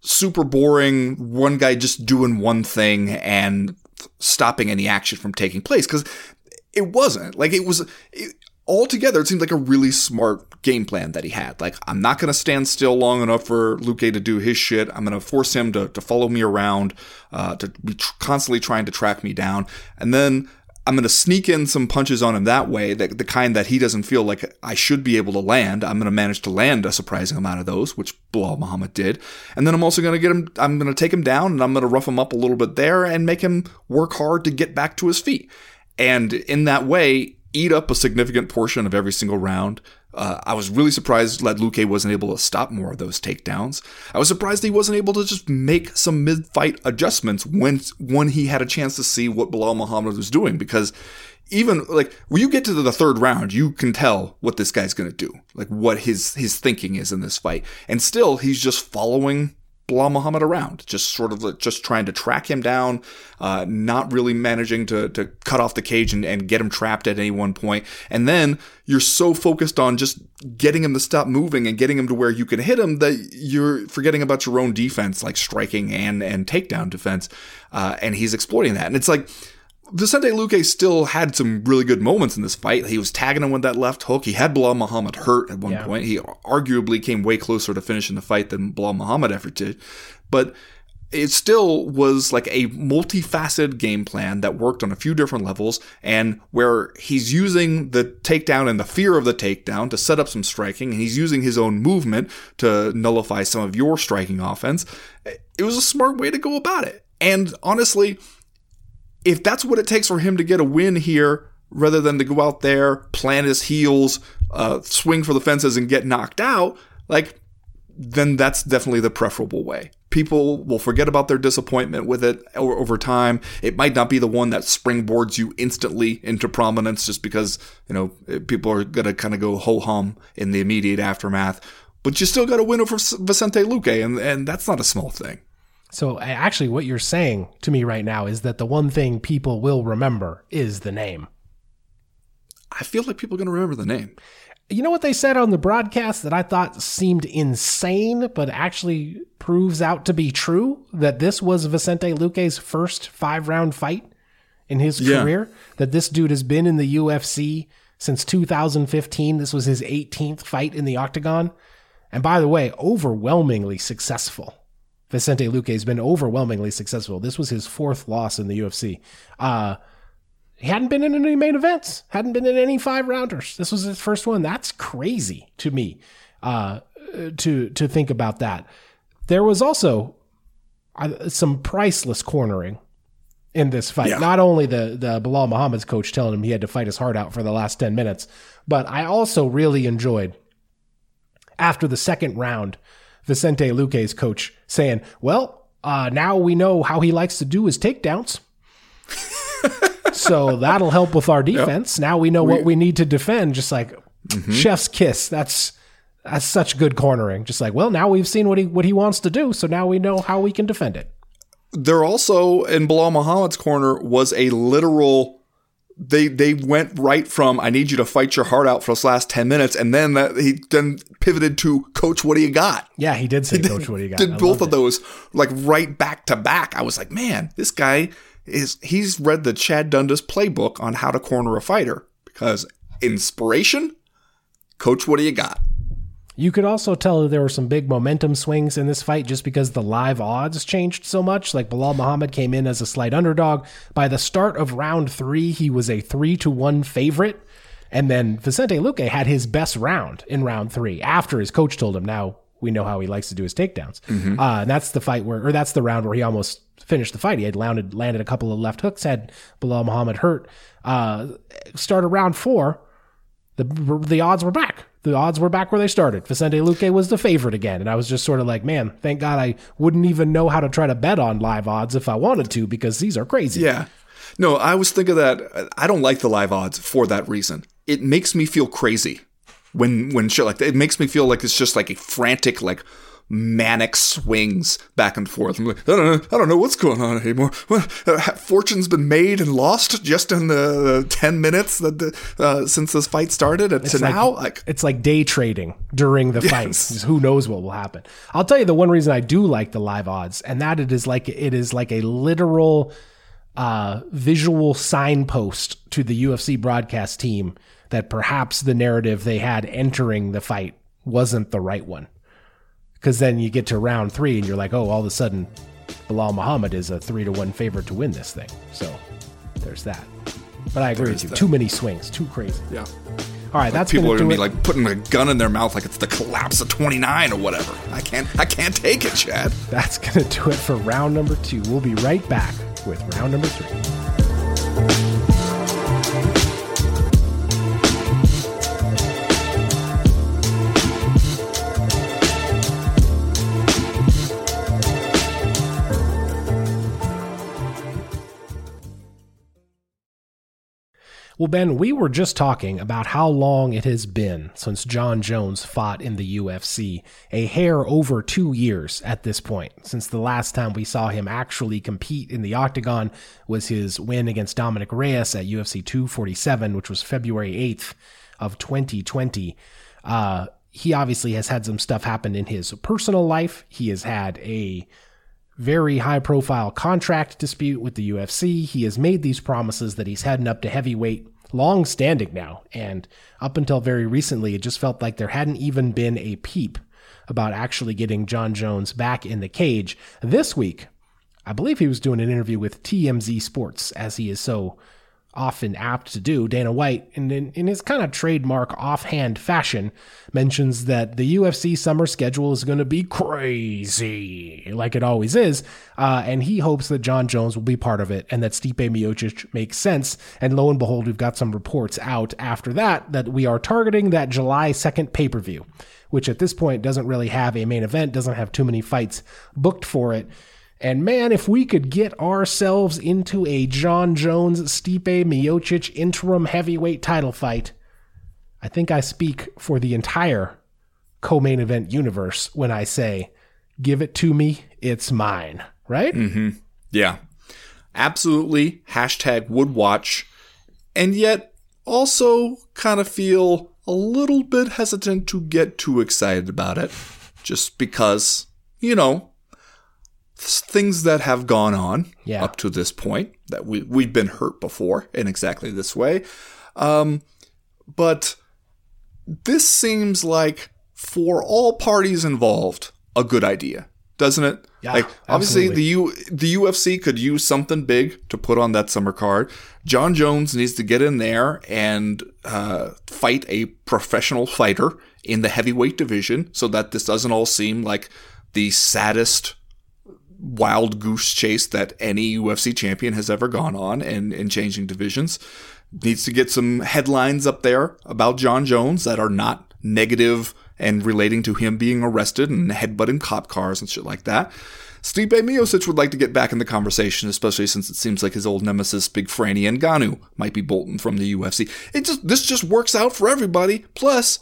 super boring, one guy just doing one thing and stopping any action from taking place, because it wasn't. Like, altogether, it seemed like a really smart game plan that he had. Like, I'm not going to stand still long enough for Luque to do his shit. I'm going to force him to follow me around, to be constantly trying to track me down. And then I'm going to sneak in some punches on him that way, the kind that he doesn't feel like I should be able to land. I'm going to manage to land a surprising amount of those, which Belal Muhammad did. And then I'm also going to I'm going to take him down, and I'm going to rough him up a little bit there and make him work hard to get back to his feet. And in that way, eat up a significant portion of every single round. I was really surprised that Luque wasn't able to stop more of those takedowns. I was surprised he wasn't able to just make some mid-fight adjustments when he had a chance to see what Belal Muhammad was doing. Because even, like, when you get to the third round, you can tell what this guy's going to do. Like, what his thinking is in this fight. And still, he's just following Belal Muhammad around, just trying to track him down, not really managing to cut off the cage and get him trapped at any one point. And then you're so focused on just getting him to stop moving and getting him to where you can hit him that you're forgetting about your own defense, like striking and takedown defense. And he's exploiting that. And it's like, Vicente Luque still had some really good moments in this fight. He was tagging him with that left hook. He had Belal Muhammad hurt at one point. He arguably came way closer to finishing the fight than Belal Muhammad ever did. But it still was like a multifaceted game plan that worked on a few different levels, and where he's using the takedown and the fear of the takedown to set up some striking, and he's using his own movement to nullify some of your striking offense. It was a smart way to go about it. And honestly, if that's what it takes for him to get a win here, rather than to go out there, plant his heels, swing for the fences and get knocked out, like, then that's definitely the preferable way. People will forget about their disappointment with it over time. It might not be the one that springboards you instantly into prominence, just because, you know, people are going to kind of go ho-hum in the immediate aftermath. But you still got to win over Vicente Luque, and that's not a small thing. So actually what you're saying to me right now is that the one thing people will remember is the name. I feel like people are going to remember the name. You know what they said on the broadcast that I thought seemed insane, but actually proves out to be true, that this was Vicente Luque's first 5-round fight in his career, that this dude has been in the UFC since 2015. This was his 18th fight in the octagon. And by the way, overwhelmingly successful. Vicente Luque has been overwhelmingly successful. This was his 4th loss in the UFC. He hadn't been in any main events, hadn't been in any 5-rounders. This was his first one. That's crazy to me, to think about that. There was also some priceless cornering in this fight. Yeah. Not only the Belal Muhammad's coach telling him he had to fight his heart out for the last 10 minutes, but I also really enjoyed, after the second round, Vicente Luque's coach saying, well, now we know how he likes to do his takedowns. So that'll help with our defense. Yep. Now we know what we need to defend. Just like chef's kiss. That's such good cornering. Just like, well, now we've seen what he wants to do. So now we know how we can defend it. There also, in Belal Muhammad's corner, was a literal... They went right from, I need you to fight your heart out for this last 10 minutes. And then he pivoted to, coach, what do you got? Yeah, he did say, coach, what do you got? Did both of those, like, right back to back. I was like, man, this guy, he's read the Chad Dundas playbook on how to corner a fighter. Because inspiration, coach, what do you got? You could also tell that there were some big momentum swings in this fight just because the live odds changed so much. Like, Belal Muhammad came in as a slight underdog. By the start of round 3, he was a 3-1 favorite. And then Vicente Luque had his best round in round 3 after his coach told him, now we know how he likes to do his takedowns. And that's the round where he almost finished the fight. He had landed a couple of left hooks, had Belal Muhammad hurt. Start of round 4, the odds were back. The odds were back where they started. Vicente Luque was the favorite again. And I was just sort of like, man, thank God I wouldn't even know how to try to bet on live odds if I wanted to, because these are crazy. Yeah. No, I was thinking that I don't like the live odds for that reason. It makes me feel crazy when shit like that. It makes me feel like it's just like a frantic, like, manic swings back and forth. I'm like, I don't know what's going on anymore. Fortune's been made and lost just in the 10 minutes that since this fight started to now. Like, it's like day trading during the fights. Who knows what will happen? I'll tell you the one reason I do like the live odds, and that it is like a literal visual signpost to the UFC broadcast team that perhaps the narrative they had entering the fight wasn't the right one. Because then you get to round 3 and you're like, oh, all of a sudden, Belal Muhammad is a 3-1 favorite to win this thing. So there's that. But I agree with you. That. Too many swings. Too crazy. Yeah. All right. Like, that's people are going to be like putting a gun in their mouth like it's the collapse of 29 or whatever. I can't take it, Chad. That's going to do it for round number 2. We'll be right back with round number 3. Well, Ben, we were just talking about how long it has been since Jon Jones fought in the UFC, a hair over 2 years at this point, since the last time we saw him actually compete in the octagon was his win against Dominic Reyes at UFC 247, which was February 8th of 2020. He obviously has had some stuff happen in his personal life. He has had a very high-profile contract dispute with the UFC. He has made these promises that he's heading up to heavyweight, long-standing now, and up until very recently, it just felt like there hadn't even been a peep about actually getting Jon Jones back in the cage. This week, I believe he was doing an interview with TMZ Sports, as he is so often apt to do. Dana White, in his kind of trademark offhand fashion, mentions that the UFC summer schedule is going to be crazy, like it always is, and he hopes that Jon Jones will be part of it and that Stipe Miocic makes sense. And lo and behold, we've got some reports out after that we are targeting that July 2nd pay-per-view, which at this point doesn't really have a main event, doesn't have too many fights booked for it. And man, if we could get ourselves into a Jon Jones-Stipe Miocic interim heavyweight title fight, I think I speak for the entire co-main event universe when I say, give it to me, it's mine, right? Mm-hmm. Yeah, absolutely. Hashtag would watch. And yet also kind of feel a little bit hesitant to get too excited about it just because, you know, things that have gone on up to this point, that we've been hurt before in exactly this way. But this seems like, for all parties involved, a good idea, doesn't it? Yeah, like obviously the UFC could use something big to put on that summer card. Jon Jones needs to get in there and fight a professional fighter in the heavyweight division so that this doesn't all seem like the saddest wild goose chase that any UFC champion has ever gone on in changing divisions. Needs to get some headlines up there about Jon Jones that are not negative and relating to him being arrested and headbutting cop cars and shit like that. Stipe Miocic would like to get back in the conversation, especially since it seems like his old nemesis, Big Frankie Ngannou, might be bolting from the UFC. This just works out for everybody. Plus,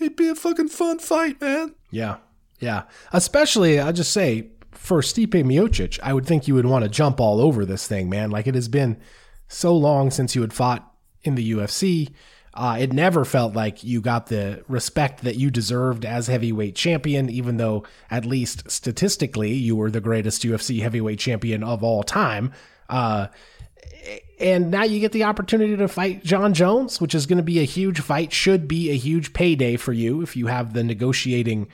it'd be a fucking fun fight, man. Yeah, yeah. Especially, I'll just say, for Stipe Miocic, I would think you would want to jump all over this thing, man. Like, it has been so long since you had fought in the UFC. It never felt like you got the respect that you deserved as heavyweight champion, even though at least statistically you were the greatest UFC heavyweight champion of all time. And now you get the opportunity to fight Jon Jones, which is going to be a huge fight, should be a huge payday for you if you have the negotiating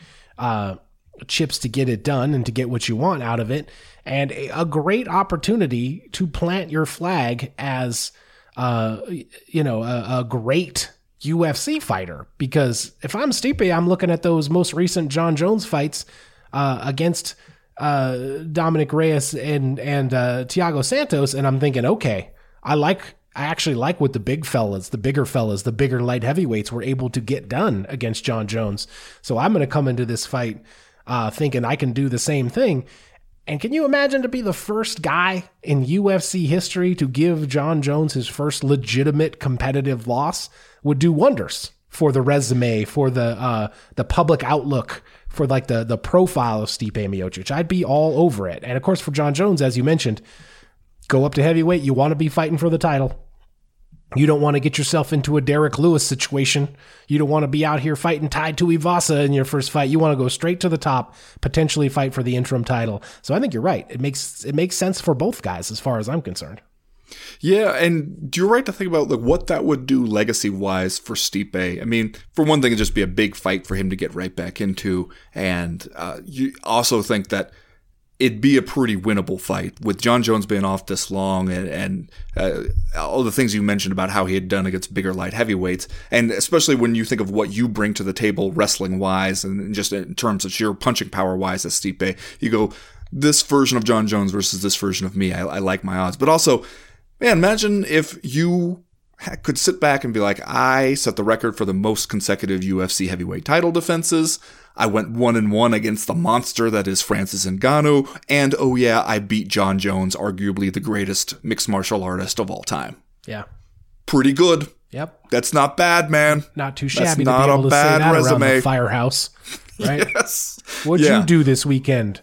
chips to get it done and to get what you want out of it, and a great opportunity to plant your flag as a great UFC fighter. Because if I'm Stipe, I'm looking at those most recent Jon Jones fights against Dominic Reyes and Thiago Santos, and I'm thinking, okay, I actually like what the bigger fellas, the bigger light heavyweights were able to get done against Jon Jones. So I'm going to come into this fight thinking I can do the same thing. And can you imagine to be the first guy in UFC history to give Jon Jones his first legitimate competitive loss? Would do wonders for the resume, for the public outlook, for like the profile of Stipe Miocic. I'd be all over it. And of course, for Jon Jones, as you mentioned, go up to heavyweight, you want to be fighting for the title. You don't want to get yourself into a Derek Lewis situation. You don't want to be out here fighting Tai Tuivasa in your first fight. You want to go straight to the top, potentially fight for the interim title. So I think you're right. It makes sense for both guys as far as I'm concerned. Yeah, and you're right to think about like what that would do legacy-wise for Stipe. I mean, for one thing, it'd just be a big fight for him to get right back into. And you also think that it'd be a pretty winnable fight with Jon Jones being off this long and all the things you mentioned about how he had done against bigger light heavyweights. And especially when you think of what you bring to the table wrestling wise and just in terms of sheer punching power wise as Stipe, you go, this version of Jon Jones versus this version of me. I like my odds. But also, man, imagine if you could sit back and be like, I set the record for the most consecutive UFC heavyweight title defenses. I went 1-1 against the monster that is Francis Ngannou. And, oh yeah, I beat Jon Jones, arguably the greatest mixed martial artist of all time. Yeah. pretty good. Yep. That's not bad, man. Not too shabby. That's not to be able a to bad say that resume. Around the firehouse, right? Yes. What'd you do this weekend,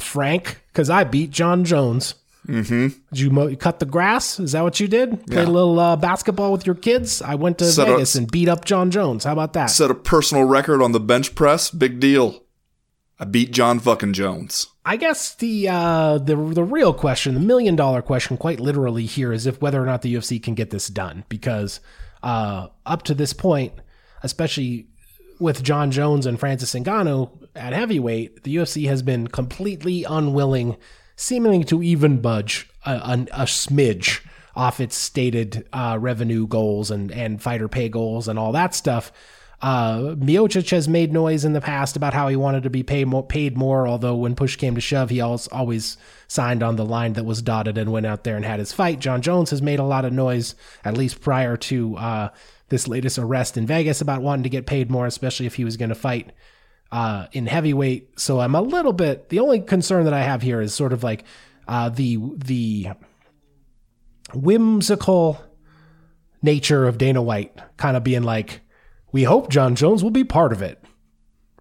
Frank? Because I beat Jon Jones. Mm-hmm. Did you cut the grass? Is that what you did? Played a little basketball with your kids? I went to Vegas and beat up Jon Jones. How about that? Set a personal record on the bench press. Big deal. I beat Jon fucking Jones. I guess the real question, the $1 million question, quite literally here, is if whether or not the UFC can get this done. Because up to this point, especially with Jon Jones and Francis Ngannou at heavyweight, the UFC has been completely unwilling, seemingly to even budge a smidge off its stated revenue goals and fighter pay goals and all that stuff. Miocic has made noise in the past about how he wanted to be paid more, although when push came to shove, he always signed on the line that was dotted and went out there and had his fight. Jon Jones has made a lot of noise, at least prior to this latest arrest in Vegas, about wanting to get paid more, especially if he was going to fight in heavyweight. So I'm a little bit, the only concern that I have here is sort of like the whimsical nature of Dana White kind of being like, we hope Jon Jones will be part of it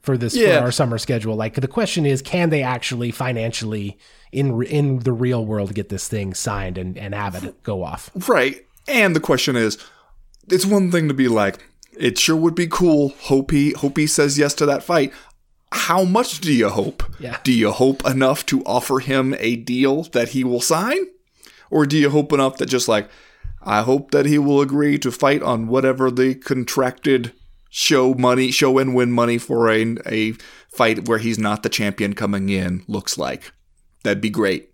for our summer schedule. Like, the question is, can they actually financially in the real world get this thing signed and have it go off? Right. And the question is, it's one thing to be like, it sure would be cool. Hope he says yes to that fight. How much do you hope? Yeah. Do you hope enough to offer him a deal that he will sign? Or do you hope enough that just like, I hope that he will agree to fight on whatever the contracted show and win money for a fight where he's not the champion coming in looks like. That'd be great.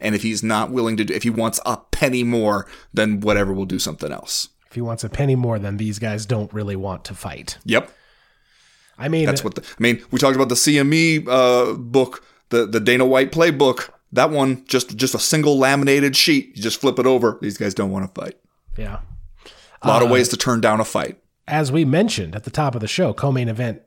And if he's not willing to do, if he wants a penny more, then whatever, we'll do something else. If he wants a penny more, then these guys don't really want to fight. Yep. I mean, that's what we talked about the CME book, the Dana White playbook. That one, just a single laminated sheet. You just flip it over. These guys don't want to fight. Yeah. A lot of ways to turn down a fight. As we mentioned at the top of the show, co-main event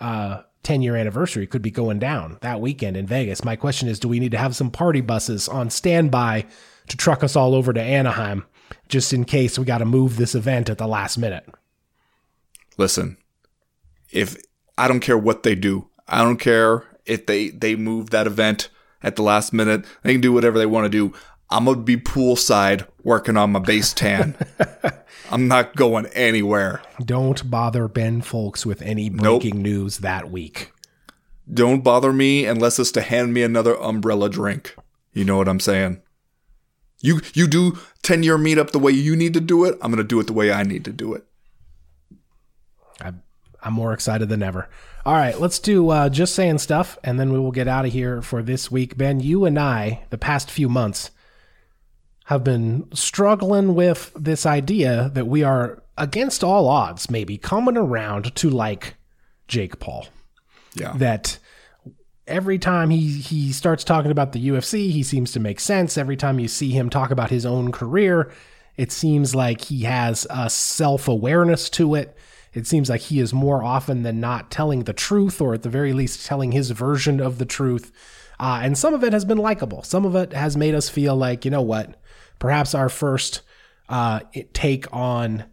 10-year anniversary could be going down that weekend in Vegas. My question is, do we need to have some party buses on standby to truck us all over to Anaheim just in case we got to move this event at the last minute? Listen, if I don't care what they do. I don't care if they move that event at the last minute. They can do whatever they want to do. I'm going to be poolside working on my base tan. I'm not going anywhere. Don't bother Ben Folks with any breaking news that week. Don't bother me unless it's to hand me another umbrella drink. You know what I'm saying? You do 10-year meetup the way you need to do it. I'm going to do it the way I need to do it. I'm more excited than ever. All right, let's do Just Saying Stuff, and then we will get out of here for this week. Ben, you and I, the past few months, have been struggling with this idea that we are, against all odds, maybe coming around to like Jake Paul. Yeah. That every time he starts talking about the UFC, he seems to make sense. Every time you see him talk about his own career, it seems like he has a self-awareness to it. It seems like he is more often than not telling the truth, or at the very least telling his version of the truth. And some of it has been likable. Some of it has made us feel like, you know what, perhaps our first take on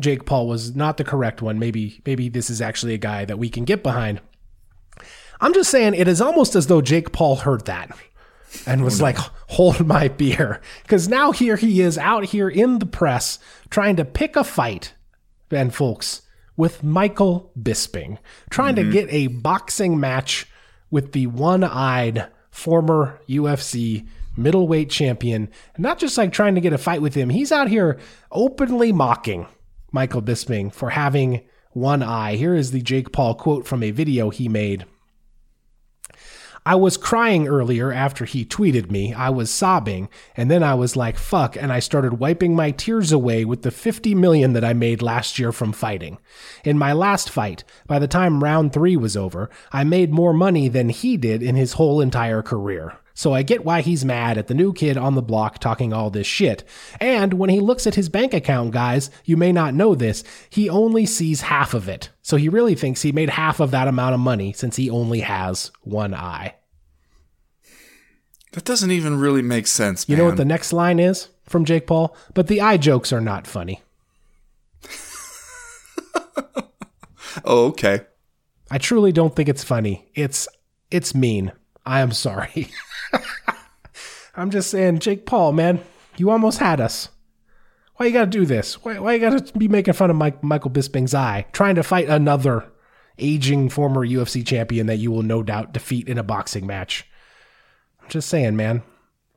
Jake Paul was not the correct one. Maybe this is actually a guy that we can get behind. I'm just saying, it is almost as though Jake Paul heard that and was like, hold my beer. Because now here he is out here in the press trying to pick a fight, Ben Folks, with Michael Bisping. Trying to get a boxing match with the one-eyed former UFC middleweight champion. And not just like trying to get a fight with him. He's out here openly mocking Michael Bisping for having one eye. Here is the Jake Paul quote from a video he made. I was crying earlier after he tweeted me. I was sobbing, and then I was like, fuck, and I started wiping my tears away with the $50 million that I made last year from fighting. In my last fight, by the time round 3 was over, I made more money than he did in his whole entire career. So I get why he's mad at the new kid on the block talking all this shit. And when he looks at his bank account, guys, you may not know this, he only sees half of it. So he really thinks he made half of that amount of money since he only has one eye. That doesn't even really make sense, man. You know what the next line is? from Jake Paul, but the eye jokes are not funny. Oh, okay. I truly don't think it's funny. It's mean. I am sorry. I'm just saying, Jake Paul, man, you almost had us. Why you got to do this? Why you got to be making fun of Michael Bisping's eye, trying to fight another aging former UFC champion that you will no doubt defeat in a boxing match? I'm just saying, man.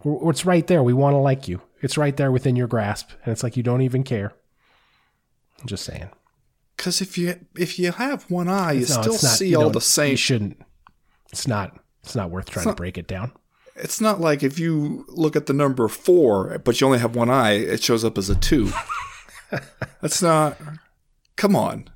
It's right there. We want to like you. It's right there within your grasp, and it's like you don't even care. I'm just saying. Because if you have one eye, you still see all the same. You shouldn't. It's not worth trying to break it down. It's not like if you look at the number 4, but you only have one eye, it shows up as a 2. That's not. Come on.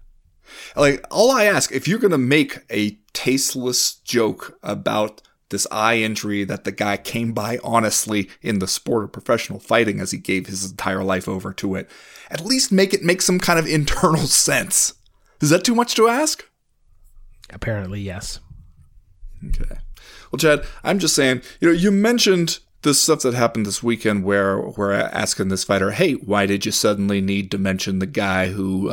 Like, all I ask, if you're going to make a tasteless joke about this eye injury that the guy came by honestly in the sport of professional fighting as he gave his entire life over to it, at least make it make some kind of internal sense. Is that too much to ask? Apparently, yes. Okay. Well, Chad, I'm just saying, you mentioned this stuff that happened this weekend where we're asking this fighter, hey, why did you suddenly need to mention the guy who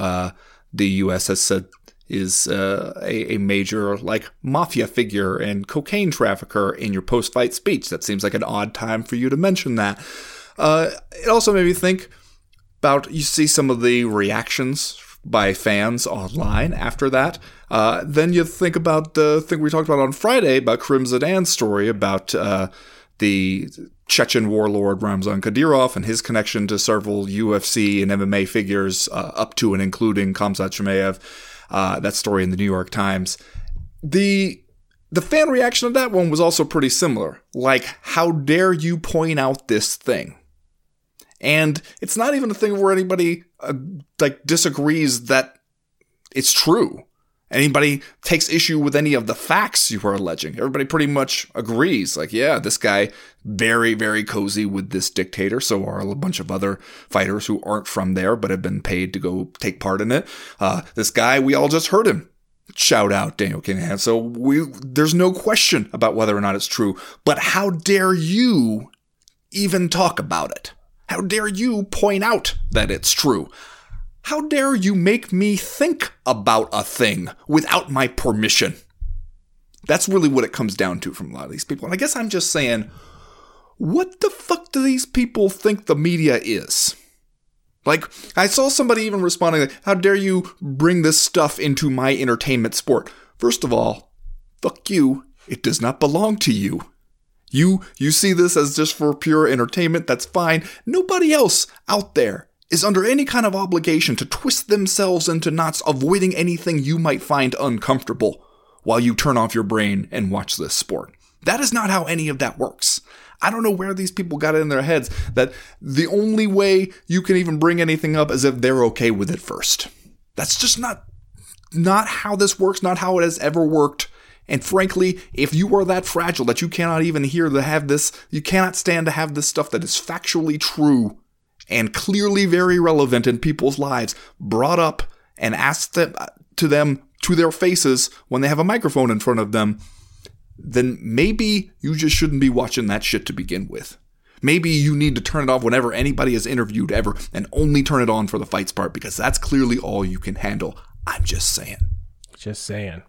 the U.S. has said is a major, like, mafia figure and cocaine trafficker in your post-fight speech? That seems like an odd time for you to mention that. It also made me think about, you see some of the reactions by fans online after that. Then you think about the thing we talked about on Friday about Karim Zidane's story about the Chechen warlord Ramzan Kadyrov and his connection to several UFC and MMA figures up to and including Khamzat Chimaev. That story in the New York Times. The fan reaction to that one was also pretty similar. Like, how dare you point out this thing? And it's not even a thing where anybody disagrees that it's true. Anybody takes issue with any of the facts you are alleging. Everybody pretty much agrees. Like, yeah, this guy, very, very cozy with this dictator. So are a bunch of other fighters who aren't from there but have been paid to go take part in it. This guy, we all just heard him shout out Daniel Kinahan. So there's no question about whether or not it's true. But how dare you even talk about it? How dare you point out that it's true? How dare you make me think about a thing without my permission? That's really what it comes down to from a lot of these people. And I guess I'm just saying, what the fuck do these people think the media is? Like, I saw somebody even responding, like, how dare you bring this stuff into my entertainment sport? First of all, fuck you. It does not belong to you. You see this as just for pure entertainment. That's fine. Nobody else out there is under any kind of obligation to twist themselves into knots, avoiding anything you might find uncomfortable while you turn off your brain and watch this sport. That is not how any of that works. I don't know where these people got it in their heads that the only way you can even bring anything up is if they're okay with it first. That's just not how this works, not how it has ever worked. And frankly, if you are that fragile that you cannot even hear to have this, you cannot stand to have this stuff that is factually true and clearly very relevant in people's lives brought up and asked them to their faces when they have a microphone in front of them, then maybe you just shouldn't be watching that shit to begin with. Maybe you need to turn it off whenever anybody is interviewed ever and only turn it on for the fights part, because that's clearly all you can handle. I'm just saying. Just saying.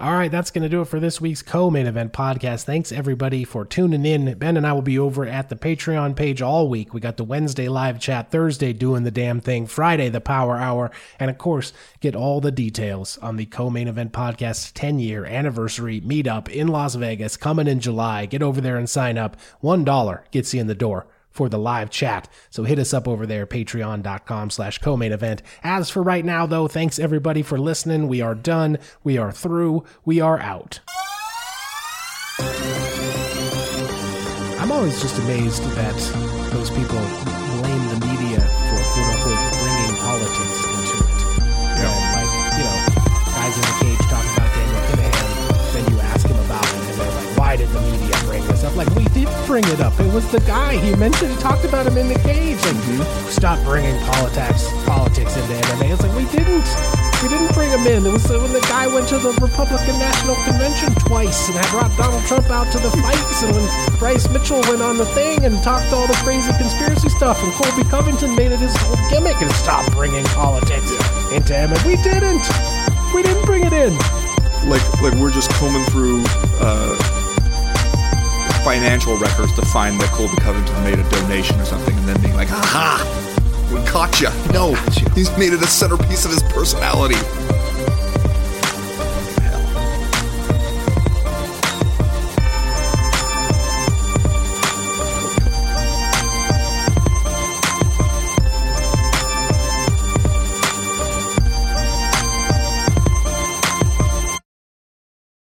All right, that's going to do it for this week's Co-Main Event podcast. Thanks, everybody, for tuning in. Ben and I will be over at the Patreon page all week. We got the Wednesday live chat, Thursday doing the damn thing, Friday the power hour, and, of course, get all the details on the Co-Main Event podcast 10-year anniversary meetup in Las Vegas coming in July. Get over there and sign up. $1 gets you in the door for the live chat. So hit us up over there, patreon.com/co-main event. As for right now, though, thanks everybody for listening. We are done. We are through. We are out. I'm always just amazed that those people blame the media for, quote-unquote, bringing politics into it. Yeah. Like, guys in the cage talk about Daniel Kinahan, then you ask him about it, and they're like, why did the media bring this up? Like, we did bring it up. It was the guy. He mentioned, talked about him in the cage. Like, stop bringing politics into MMA. It's like, we didn't. We didn't bring him in. It was when the guy went to the Republican National Convention twice and I brought Donald Trump out to the fights, and when Bryce Mitchell went on the thing and talked all the crazy conspiracy stuff, and Colby Covington made it his whole gimmick and stopped bringing politics into him, and we didn't bring it in. Like we're just combing through financial records to find that Colby Covington made a donation or something, and then being like, aha, we caught you. No, he's made it a centerpiece of his personality.